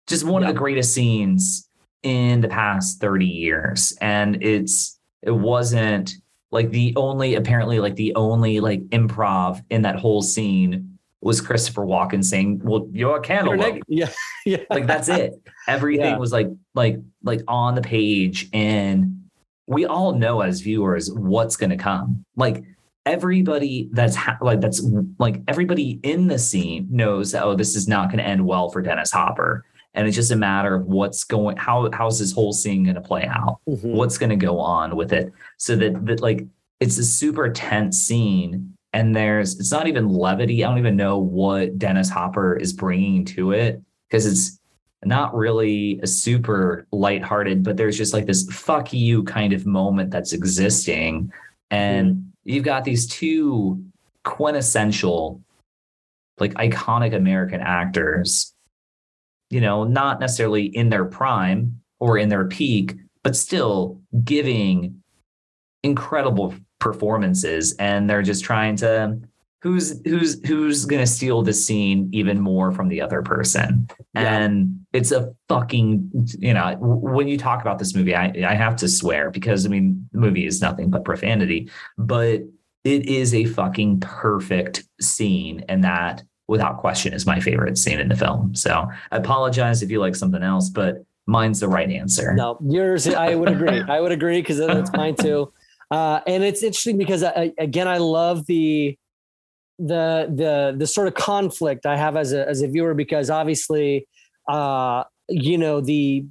just one yeah. of the greatest scenes in the past thirty years. And it's, it wasn't like the only, apparently like the only like improv in that whole scene was Christopher Walken saying, well, you're a cantaloupe. Yeah. yeah. Like, that's it. Everything yeah. was like, like, like on the page. And we all know as viewers what's going to come. Like everybody that's ha- like, that's like everybody in the scene knows that, oh, this is not going to end well for Dennis Hopper. And it's just a matter of what's going, how, how's this whole scene going to play out? Mm-hmm. What's going to go on with it? So that, that like, it's a super tense scene. And there's, it's not even levity. I don't even know what Dennis Hopper is bringing to it, because it's not really a super lighthearted, but there's just like this fuck you kind of moment that's existing. And mm. you've got these two quintessential, like iconic American actors, you know, not necessarily in their prime or in their peak, but still giving incredible performances, and they're just trying to who's who's who's gonna steal the scene even more from the other person. Yeah. And it's a fucking, you know, when you talk about this movie, I, I have to swear, because I mean the movie is nothing but profanity, but it is a fucking perfect scene, and that without question is my favorite scene in the film. So I apologize if you like something else, but mine's the right answer. No, yours, I would agree. I would agree, because that's mine too. Uh, and it's interesting because I, again, I love the, the, the, the sort of conflict I have as a, as a viewer, because obviously, uh, you know, the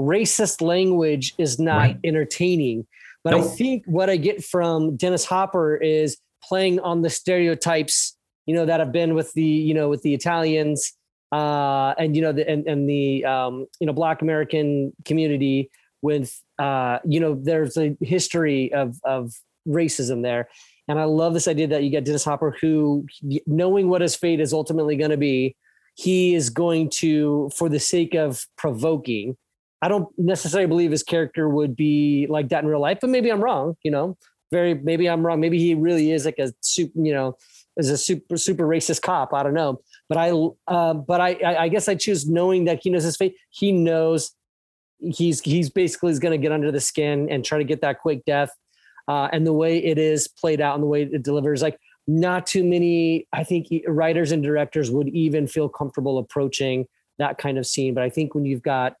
racist language is not right. entertaining, but nope. I think what I get from Dennis Hopper is playing on the stereotypes, you know, that have been with the, you know, with the Italians, uh, and, you know, the, and, and the, um, you know, Black American community with, uh, you know, there's a history of, of racism there. And I love this idea that you got Dennis Hopper, who, knowing what his fate is ultimately going to be, he is going to, for the sake of provoking, I don't necessarily believe his character would be like that in real life, but maybe I'm wrong, you know, very, maybe I'm wrong. Maybe he really is like a super, you know, is a super, super racist cop. I don't know. But I, uh, but I, I guess I choose knowing that he knows his fate. He knows he's he's basically is going to get under the skin and try to get that quick death. Uh, and the way it is played out and the way it delivers, like not too many, I think, writers and directors would even feel comfortable approaching that kind of scene. But I think when you've got,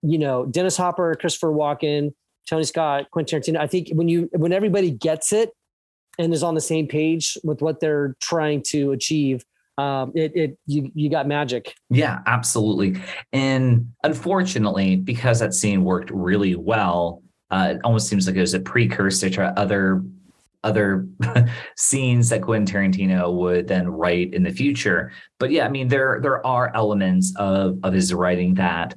you know, Dennis Hopper, Christopher Walken, Tony Scott, Quentin Tarantino, I think when you, when everybody gets it and is on the same page with what they're trying to achieve, um, it, it you, you got magic. Yeah, absolutely. And unfortunately, because that scene worked really well, uh, it almost seems like it was a precursor to other other scenes that Quentin Tarantino would then write in the future. But yeah, I mean, there there are elements of of his writing that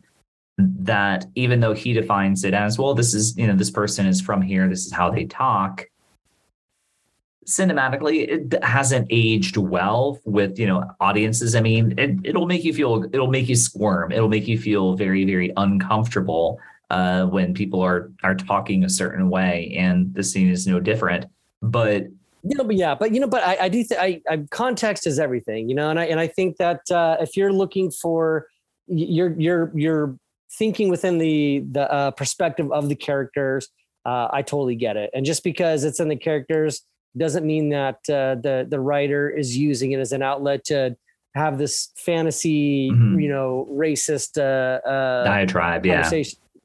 that even though he defines it as, well, this is, you know, this person is from here, this is how they talk, cinematically, it hasn't aged well with, you know, audiences. I mean, it, it'll make you feel, it'll make you squirm. It'll make you feel very, very uncomfortable uh, when people are, are talking a certain way, and the scene is no different. But, you know, but yeah, but, you know, but I, I do think I, I context is everything, you know, and I, and I think that uh, if you're looking for your, your, your thinking within the, the uh, perspective of the characters, uh, I totally get it. And just because it's in the characters doesn't mean that uh, the, the writer is using it as an outlet to have this fantasy, mm-hmm. you know, racist uh, uh, diatribe. Yeah.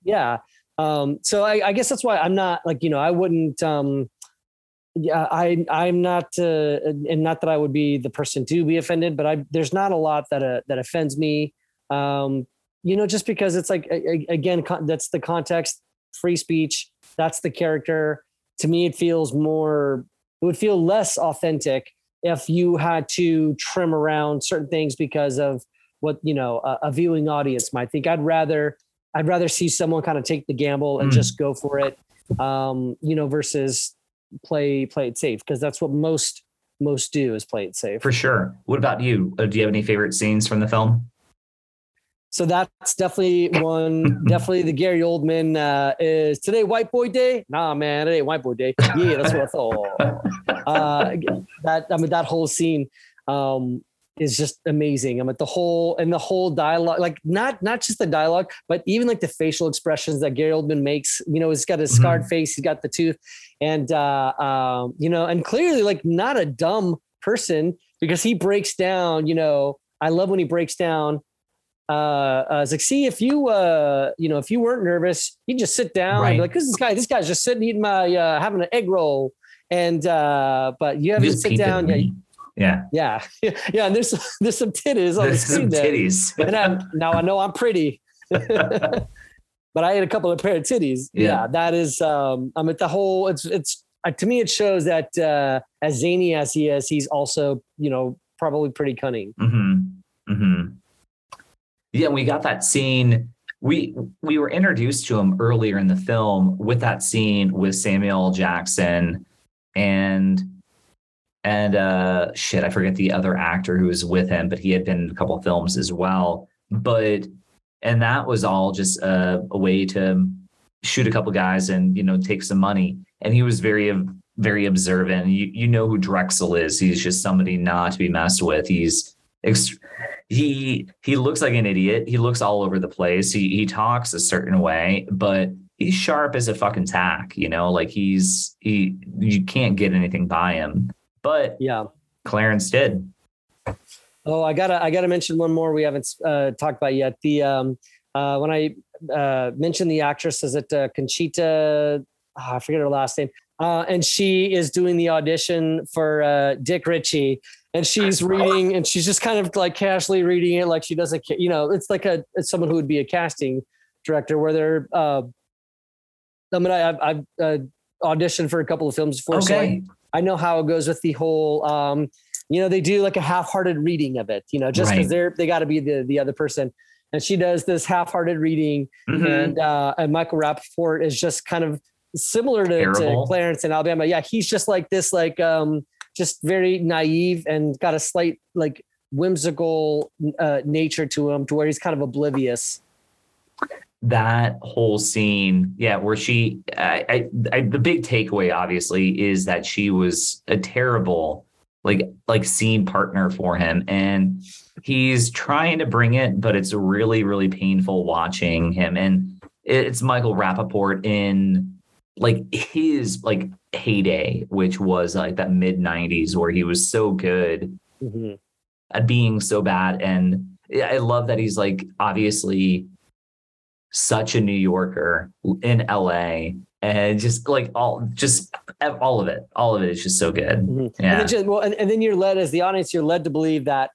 Yeah. Um, so I, I guess that's why I'm not like, you know, I wouldn't, um, yeah, I, I'm not, uh, and not that I would be the person to be offended, but I, there's not a lot that, uh, that offends me. Um, you know, just because it's like, again, con- that's the context, free speech. That's the character. To me, it feels more, it would feel less authentic if you had to trim around certain things because of what, you know, a, a viewing audience might think. I'd rather, I'd rather see someone kind of take the gamble and mm. just go for it, um, you know, versus play, play it safe. Cause that's what most, most do is play it safe. For sure. What about you? Do you have any favorite scenes from the film? So that's definitely one, definitely the Gary Oldman uh, is today white boy day. Nah, man, it ain't white boy day. Yeah, that's what I thought. Uh, that I mean, that whole scene um, is just amazing. I mean, the whole and the whole dialogue, like not not just the dialogue, but even like the facial expressions that Gary Oldman makes. You know, he's got his mm-hmm. scarred face, he's got the tooth, and uh, um, you know, and clearly like not a dumb person because he breaks down. You know, I love when he breaks down. Uh, uh, it's like, see, if you, uh, you know, if you weren't nervous, you just sit down right. and be like, this guy, this guy's just sitting, eating my, uh, having an egg roll. And, uh, but you have to sit down. Yeah. Yeah. Yeah. Yeah. yeah. And there's, there's some titties. On there's the some there. Titties. And I'm, now I know I'm pretty, but I had a couple of pair of titties. Yeah. yeah that is, um, I mean, the whole, it's, it's, uh, to me, it shows that, uh, as zany as he is, he's also, you know, probably pretty cunning. Mm-hmm. Mm-hmm. Yeah, we got that scene. We we were introduced to him earlier in the film with that scene with Samuel Jackson and and uh, shit, I forget the other actor who was with him, but he had been in a couple of films as well. But and that was all just a, a way to shoot a couple guys and, you know, take some money. And he was very very observant. You you know who Drexel is. He's just somebody not to be messed with. He's ext- He he looks like an idiot. He looks all over the place. He he talks a certain way, but he's sharp as a fucking tack, you know, like he's he you can't get anything by him. But yeah, Clarence did. Oh, I gotta I gotta mention one more we haven't uh, talked about yet. The um uh, when I uh, mentioned the actress, is it uh, Conchita? Oh, I forget her last name. Uh, and she is doing the audition for uh, Dick Ritchie. And she's reading and she's just kind of like casually reading it. Like she doesn't, you know, it's like a, it's someone who would be a casting director where they're, uh, I mean, I, I've uh, auditioned for a couple of films before. Okay. So I, I know how it goes with the whole, um, you know, they do like a half-hearted reading of it, you know, just because right. they're, they gotta be the, the other person. And she does this half-hearted reading mm-hmm. and, uh, and Michael Rappaport is just kind of similar to, to Clarence in Alabama. Yeah. He's just like this, like, um, just very naive and got a slight like whimsical uh, nature to him to where he's kind of oblivious. That whole scene. Yeah. Where she, I, I, I, the big takeaway obviously is that she was a terrible, like, like scene partner for him. And he's trying to bring it, but it's really, really painful watching him. And it's Michael Rappaport in like his, like, heyday, which was like that mid nineties where he was so good mm-hmm. at being so bad. And I love that he's like, obviously such a New Yorker in L A and just like all, just all of it, all of it is just so good. Mm-hmm. Yeah. And then, just, well, and, and then you're led as the audience, you're led to believe that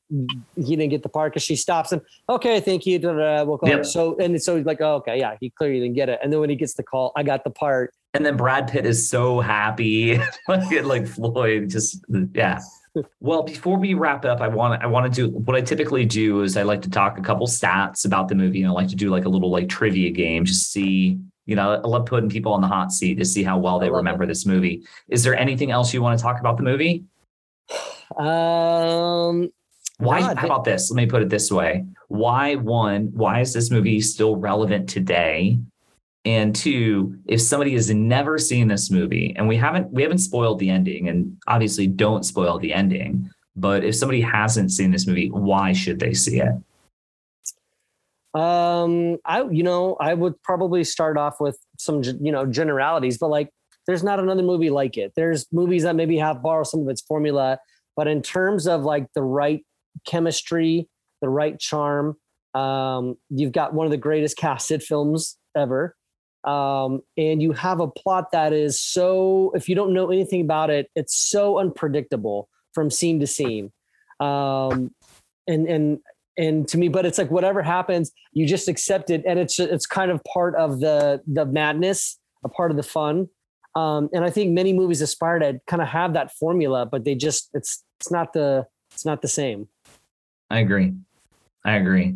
he didn't get the part because she stops him. Okay, thank you. Blah, blah, blah, we'll call yep. So and so he's like, oh, okay, yeah, he clearly didn't get it. And then when he gets the call, I got the part. And then Brad Pitt is so happy, like, like Floyd, just yeah. Well, before we wrap up, I want I want to do what I typically do is I like to talk a couple stats about the movie, and I like to do like a little like trivia game, just see, you know, I love putting people on the hot seat to see how well they remember it. This movie. Is there anything else you want to talk about the movie? Um, why? How about this? Let me put it this way: Why one? Why is this movie still relevant today? And two, if somebody has never seen this movie, and we haven't we haven't spoiled the ending, and obviously don't spoil the ending, but if somebody hasn't seen this movie, why should they see it? Um, I you know I would probably start off with some you know generalities, but like there's not another movie like it. There's movies that maybe have borrowed some of its formula, but in terms of like the right chemistry, the right charm, um, you've got one of the greatest casted films ever. Um, and you have a plot that is so, if you don't know anything about it, it's so unpredictable from scene to scene. Um, and, and, and to me, but it's like, whatever happens, you just accept it. And it's, it's kind of part of the, the madness, a part of the fun. Um, and I think many movies aspire to kind of have that formula, but they just, it's, it's not the, it's not the same. I agree. I agree.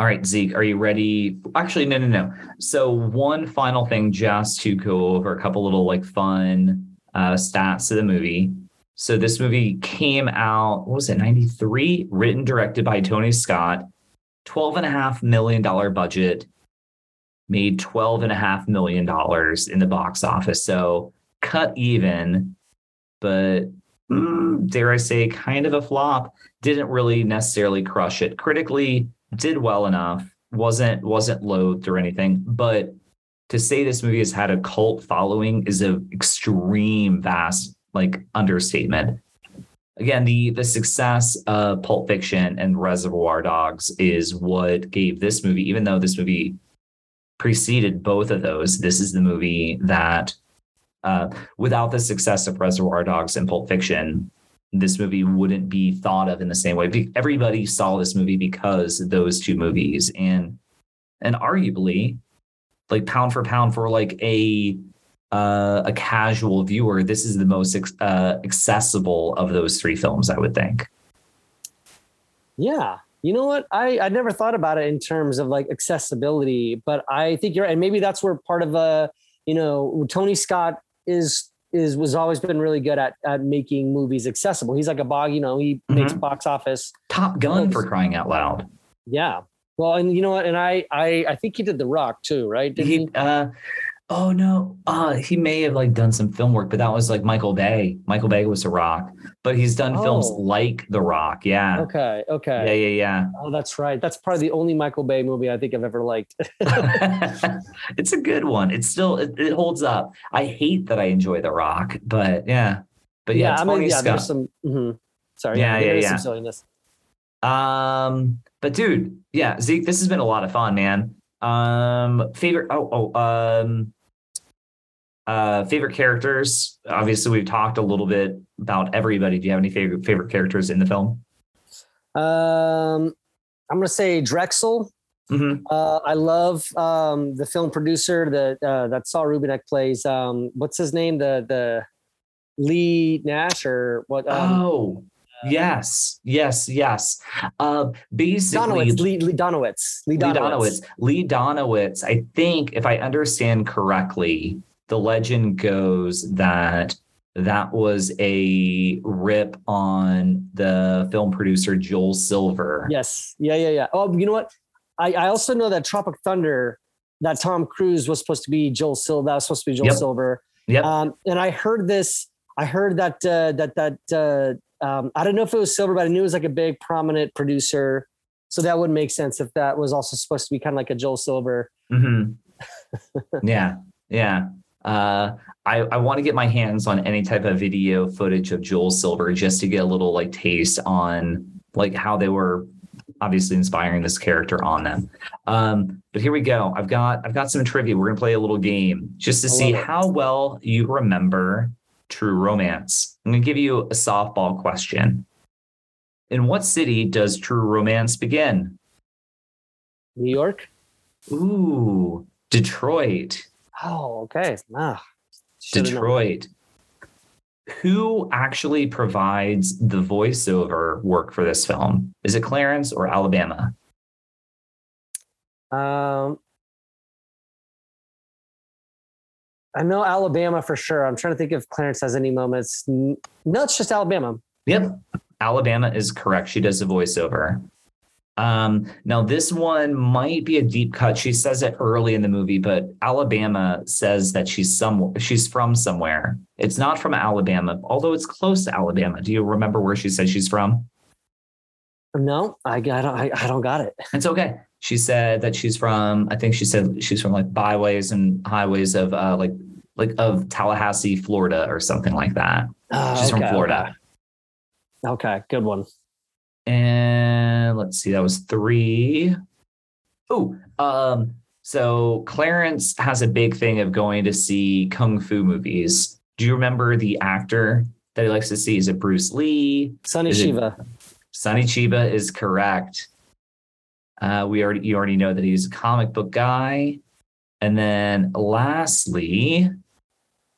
All right, Zeke, are you ready? Actually, no, no, no. So one final thing just to go over a couple little like fun uh, stats of the movie. So this movie came out, what was it, ninety-three? Written, directed by Tony Scott. twelve and a half million dollars budget. Made twelve and a half million dollars in the box office. So cut even, but mm, dare I say, kind of a flop. Didn't really necessarily crush it critically. Did well enough, wasn't wasn't loathed or anything, but to say this movie has had a cult following is an extreme vast like understatement. Again, the the success of Pulp Fiction and Reservoir Dogs is what gave this movie, even though this movie preceded both of those, this is the movie that uh, without the success of Reservoir Dogs and Pulp Fiction, this movie wouldn't be thought of in the same way. Everybody saw this movie because of those two movies. And, and arguably like pound for pound for like a, uh, a casual viewer, this is the most, uh, accessible of those three films, I would think. Yeah. You know what? I, I never thought about it in terms of like accessibility, but I think you're right. And maybe that's where part of a, you know, Tony Scott is, is was always been really good at, at making movies accessible. He's like a bog, you know, he mm-hmm. makes box office. Top Gun movies. For crying out loud. Yeah. Well, and you know what? And I, I, I think he did The Rock too, right? Didn't he, he? Uh, oh no. Uh, he may have like done some film work, but that was like Michael Bay. Michael Bay was The Rock, but he's done oh. films like The Rock. Yeah. Okay. Okay. Yeah. Yeah. Yeah. Oh, that's right. That's probably the only Michael Bay movie I think I've ever liked. It's a good one. It's still, it, it holds up. I hate that I enjoy The Rock, but yeah. But yeah, yeah, I mean, yeah, there's some, mm-hmm. sorry. Yeah. Yeah. Yeah, yeah. Some silliness. Um, but dude, yeah. Zeke, this has been a lot of fun, man. Um, favorite. Oh, oh, um, Uh, favorite characters. Obviously, we've talked a little bit about everybody. Do you have any favorite favorite characters in the film? Um, I'm going to say Drexel. Mm-hmm. Uh, I love um, the film producer that uh, that Saul Rubinek plays. Um, what's his name? The the Lee Nash or what? Um, oh, uh, yes, yes, yes. Uh, basically, Donowitz, Lee, Lee Donowitz. Lee Donowitz. Lee Donowitz. I think, if I understand correctly, the legend goes that that was a rip on the film producer Joel Silver. Yes. Yeah, yeah, yeah. Oh, you know what? I, I also know that Tropic Thunder, that Tom Cruise was supposed to be Joel Silver. That was supposed to be Joel yep. Silver. Yep. Um, and I heard this. I heard that uh, that that uh, um, I don't know if it was Silver, but I knew it was like a big prominent producer. So that would make sense if that was also supposed to be kind of like a Joel Silver. Mm-hmm. Yeah. Yeah. Uh, I, I want to get my hands on any type of video footage of Joel Silver just to get a little like taste on like how they were obviously inspiring this character on them. Um, but here we go. I've got I've got some trivia. We're gonna play a little game just to see how well you remember True Romance. I'm gonna give you a softball question. In what city does True Romance begin? New York. Ooh, Detroit. Oh, okay. Ah, Detroit. Who actually provides the voiceover work for this film? Is it Clarence or Alabama? Um, I know Alabama for sure. I'm trying to think if Clarence has any moments. No, it's just Alabama. Yep. Alabama is correct. She does the voiceover. Um, now, this one might be a deep cut. She says it early in the movie, but Alabama says that she's some, she's from somewhere. It's not from Alabama, although it's close to Alabama. Do you remember where she said she's from? No, I got I, I don't got it. It's okay. She said that she's from, I think she said she's from like byways and highways of uh, like like of Tallahassee, Florida, or something like that. Oh, she's okay, from Florida. Okay, okay, good one. And let's see, that was three. Oh, um, so Clarence has a big thing of going to see Kung Fu movies. Do you remember the actor that he likes to see? Is it Bruce Lee? Sonny is Chiba. It, Sonny Chiba is correct. Uh, we already you already know that he's a comic book guy. And then lastly,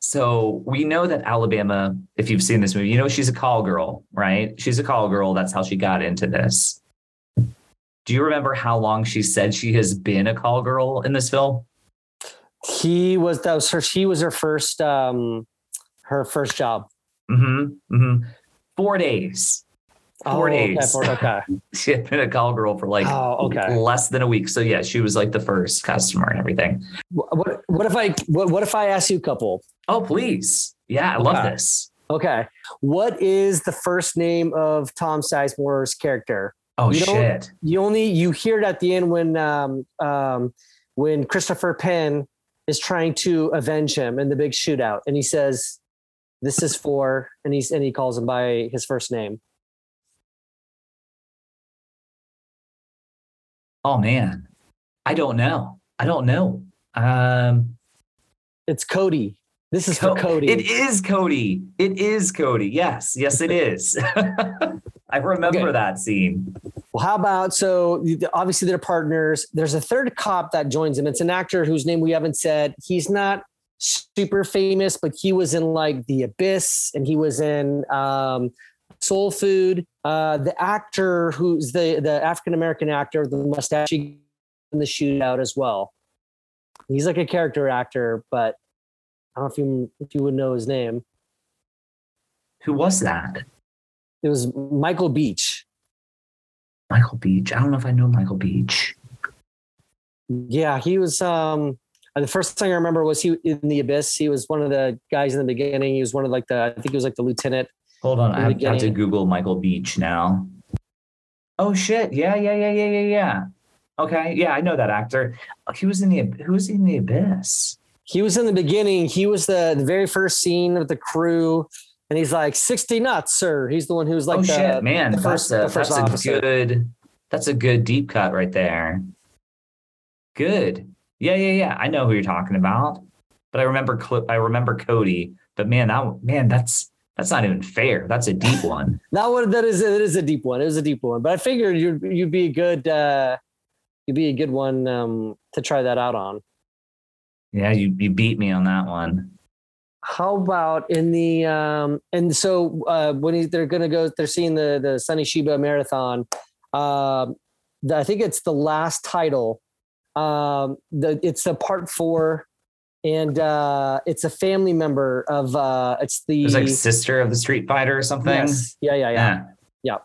so we know that Alabama, if you've seen this movie, you know she's a call girl, right? She's a call girl. That's how she got into this. Do you remember how long she said she has been a call girl in this film? He was that was her. She was her first, um, her first job. Mm-hmm, mm-hmm. Four days. Four oh, days. Okay, four, okay. She had been a call girl for like oh, okay. less than a week. So yeah, she was like the first customer and everything. What what if I what, what if I ask you a couple? Oh, please. Yeah, I okay. love this. Okay. What is the first name of Tom Sizemore's character? Oh, you shit. You only you hear it at the end when um um when Christopher Penn is trying to avenge him in the big shootout, and he says, "This is for," and he's and he calls him by his first name. Oh man, I don't know. I don't know. Um, it's Cody. This is Co- for Cody. It is Cody. It is Cody. Yes, yes, it is. I remember okay. that scene. Well, how about so? Obviously, they're partners. There's a third cop that joins him. It's an actor whose name we haven't said. He's not super famous, but he was in like The Abyss, and he was in um, Soul Food. Uh, the actor who's the, the African-American actor, the mustache in the shootout as well. He's like a character actor, but I don't know if you, if you would know his name. Who was that? It was Michael Beach. Michael Beach. I don't know if I know Michael Beach. Yeah, he was, um, the first thing I remember was he in The Abyss. He was one of the guys in the beginning. He was one of like the, I think he was like the lieutenant. Hold on, I have got to Google Michael Beach now. Oh shit! Yeah, yeah, yeah, yeah, yeah, yeah. Okay, yeah, I know that actor. He was in the who was he in The Abyss? He was in the beginning. He was the, the very first scene with the crew, and he's like sixty knots, sir. He's the one who's like, oh the, shit, man, the first, that's, a, the first that's officer. A good, that's a good deep cut right there. Good. Yeah, yeah, yeah. I know who you're talking about, but I remember I remember Cody. But man, that man, that's. That's not even fair. That's a deep one. That one, that is, it is a deep one. It was a deep one. But I figured you'd you'd be a good uh, you'd be a good one um, to try that out on. Yeah, you you beat me on that one. How about in the um, and so uh, when he, they're gonna go, they're seeing the the Sonny Chiba marathon. Uh, the, I think it's the last title. Um, the it's the part four. And uh, it's a family member of uh, it's the it's like sister of the street fighter or something. Yes. Yeah, yeah, yeah, yeah, yeah.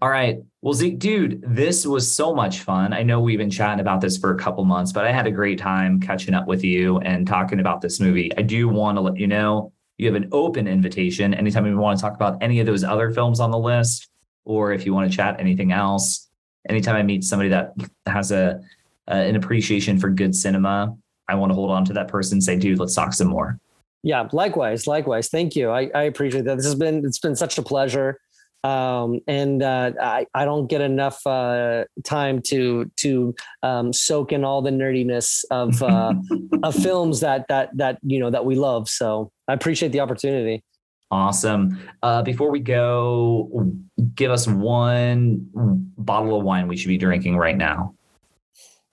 All right. Well, Zeke, dude, this was so much fun. I know we've been chatting about this for a couple months, but I had a great time catching up with you and talking about this movie. I do want to let you know you have an open invitation anytime you want to talk about any of those other films on the list, or if you want to chat anything else. Anytime I meet somebody that has a uh, an appreciation for good cinema, I want to hold on to that person and say, dude, let's talk some more. Yeah. Likewise. Likewise. Thank you. I, I appreciate that. This has been, it's been such a pleasure. Um, and uh, I, I don't get enough uh, time to to um, soak in all the nerdiness of uh, of films that that that you know that we love. So I appreciate the opportunity. Awesome. Uh, before we go, give us one bottle of wine we should be drinking right now.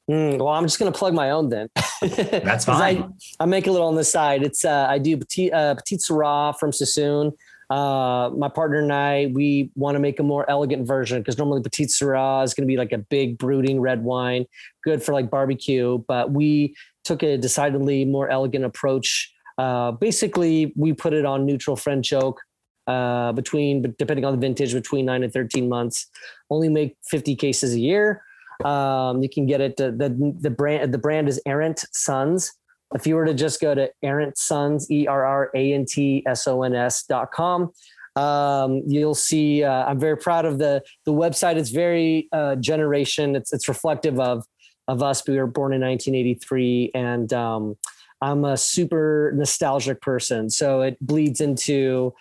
Mm, well, I'm just going to plug my own then. That's fine. I, I make a little on the side. It's uh, I do Petit, uh, Petit Syrah from Sassoon. Uh, my partner and I, we want to make a more elegant version, because normally Petit Syrah is going to be like a big brooding red wine, good for like barbecue. But we took a decidedly more elegant approach. Uh, basically, we put it on neutral French oak, uh, between, depending on the vintage, between nine and thirteen months. Only make fifty cases a year. Um, you can get it. To, the the brand the brand is Errant Sons. If you were to just go to Errant Sons, E R R A N T S O N S dot com, um, you'll see. Uh, I'm very proud of the the website. It's very uh, generation. It's it's reflective of of us. We were born in nineteen eighty-three, and um, I'm a super nostalgic person. So it bleeds into,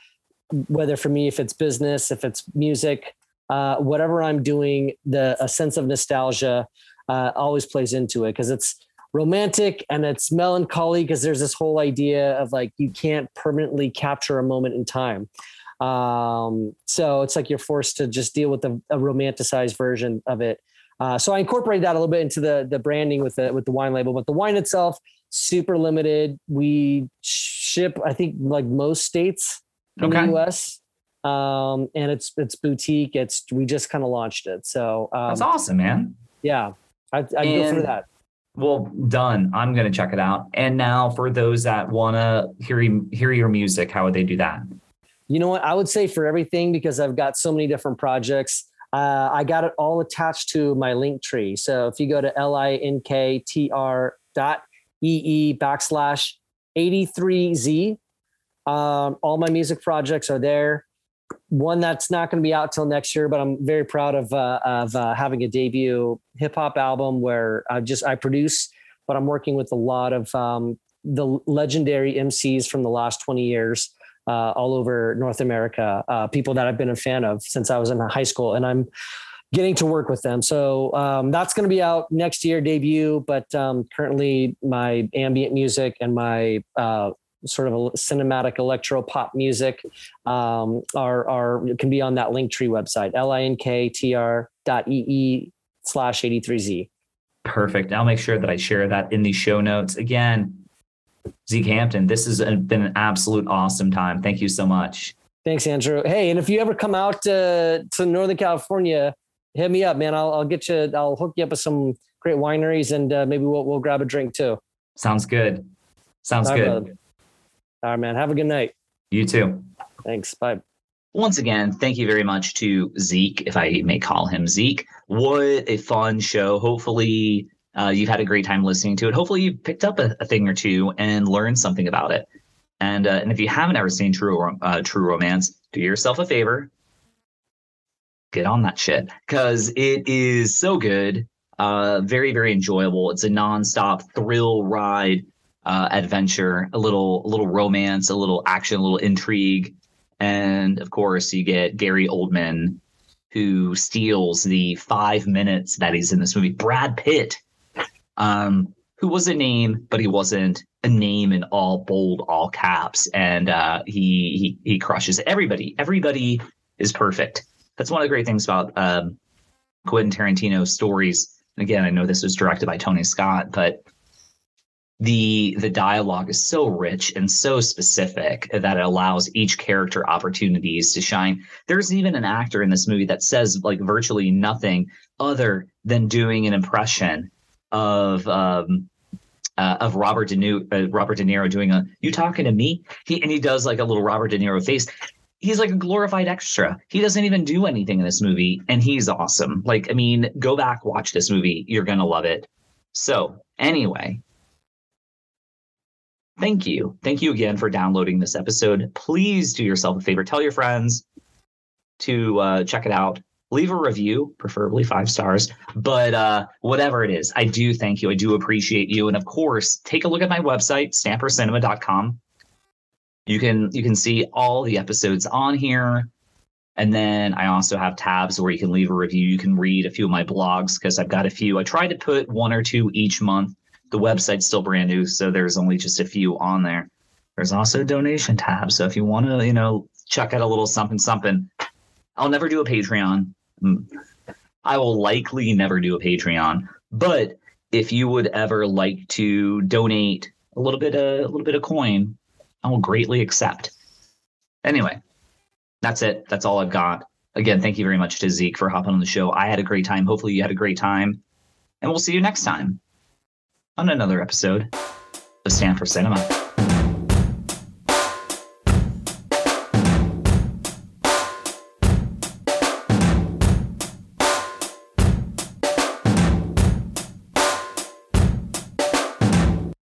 whether for me, if it's business, if it's music, uh, whatever I'm doing, the a sense of nostalgia uh, always plays into it, because it's romantic and it's melancholy, because there's this whole idea of like, you can't permanently capture a moment in time. Um, so it's like you're forced to just deal with a, a romanticized version of it. Uh, so I incorporated that a little bit into the the branding with the, with the wine label, but the wine itself, super limited. We ship, I think, like most states in okay. the U S. Um, and it's, it's boutique. It's, we just kind of launched it. So, um, that's awesome, man. Yeah. I, I'd go for that. Well, done. I'm going to check it out. And now for those that want to hear, hear your music, how would they do that? You know what? I would say for everything, because I've got so many different projects. Uh, I got it all attached to my Linktree. So if you go to linktr dot ee backslash eighty-three Z, um, all my music projects are there. One that's not going to be out till next year, but I'm very proud of, uh, of, uh, having a debut hip hop album where I just, I produce, but I'm working with a lot of, um, the legendary M Cs from the last twenty years, uh, all over North America, uh, people that I've been a fan of since I was in high school, and I'm getting to work with them. So, um, that's going to be out next year, debut, but, um, currently my ambient music and my, uh, sort of a cinematic electro pop music um, are, are, can be on that Linktree website, linktr dot ee slash eighty-three Z. Perfect. I'll make sure that I share that in the show notes. Again, Zeke Hampton, this has been an absolute awesome time. Thank you so much. Thanks, Andrew. Hey, and if you ever come out to, to Northern California, hit me up, man. I'll, I'll get you, I'll hook you up with some great wineries, and uh, maybe we'll, we'll grab a drink too. Sounds good. Sounds Bye, good. Brother. All right, man. Have a good night. You too. Thanks. Bye. Once again, thank you very much to Zeke, if I may call him Zeke. What a fun show. Hopefully uh, you've had a great time listening to it. Hopefully you've picked up a, a thing or two and learned something about it. And uh, and if you haven't ever seen True uh, True Romance, do yourself a favor. Get on that shit, because it is so good. Uh, very, very enjoyable. It's a nonstop thrill ride. Uh, adventure, a little, a little romance, a little action, a little intrigue, and of course you get Gary Oldman, who steals the five minutes that he's in this movie. Brad Pitt, um, who was a name, but he wasn't a name in all bold, all caps, and uh, he he he crushes everybody. Everybody is perfect. That's one of the great things about um, Quentin Tarantino's stories. Again, I know this was directed by Tony Scott, but The the dialogue is so rich and so specific that it allows each character opportunities to shine. There's even an actor in this movie that says like virtually nothing other than doing an impression of um, uh, of Robert De Niro, uh, Robert De Niro doing a "You talking to me?" He and he does like a little Robert De Niro face. He's like a glorified extra. He doesn't even do anything in this movie, and he's awesome. Like I mean, go back, watch this movie. You're gonna love it. So anyway. Thank you. Thank you again for downloading this episode. Please do yourself a favor. Tell your friends to uh, check it out. Leave a review, preferably five stars. But uh, whatever it is, I do thank you. I do appreciate you. And of course, take a look at my website, snapper cinema dot com. You can you can see all the episodes on here. And then I also have tabs where you can leave a review. You can read a few of my blogs because I've got a few. I try to put one or two each month. The website's still brand new, so there's only just a few on there. There's also donation tabs. So if you want to, you know, check out a little something, something. I'll never do a Patreon. I will likely never do a Patreon. But if you would ever like to donate a little bit, of, a little bit of coin, I will greatly accept. Anyway. That's it. That's all I've got. Again, thank you very much to Zeke for hopping on the show. I had a great time. Hopefully you had a great time. And we'll see you next time on another episode of Stanford Cinema.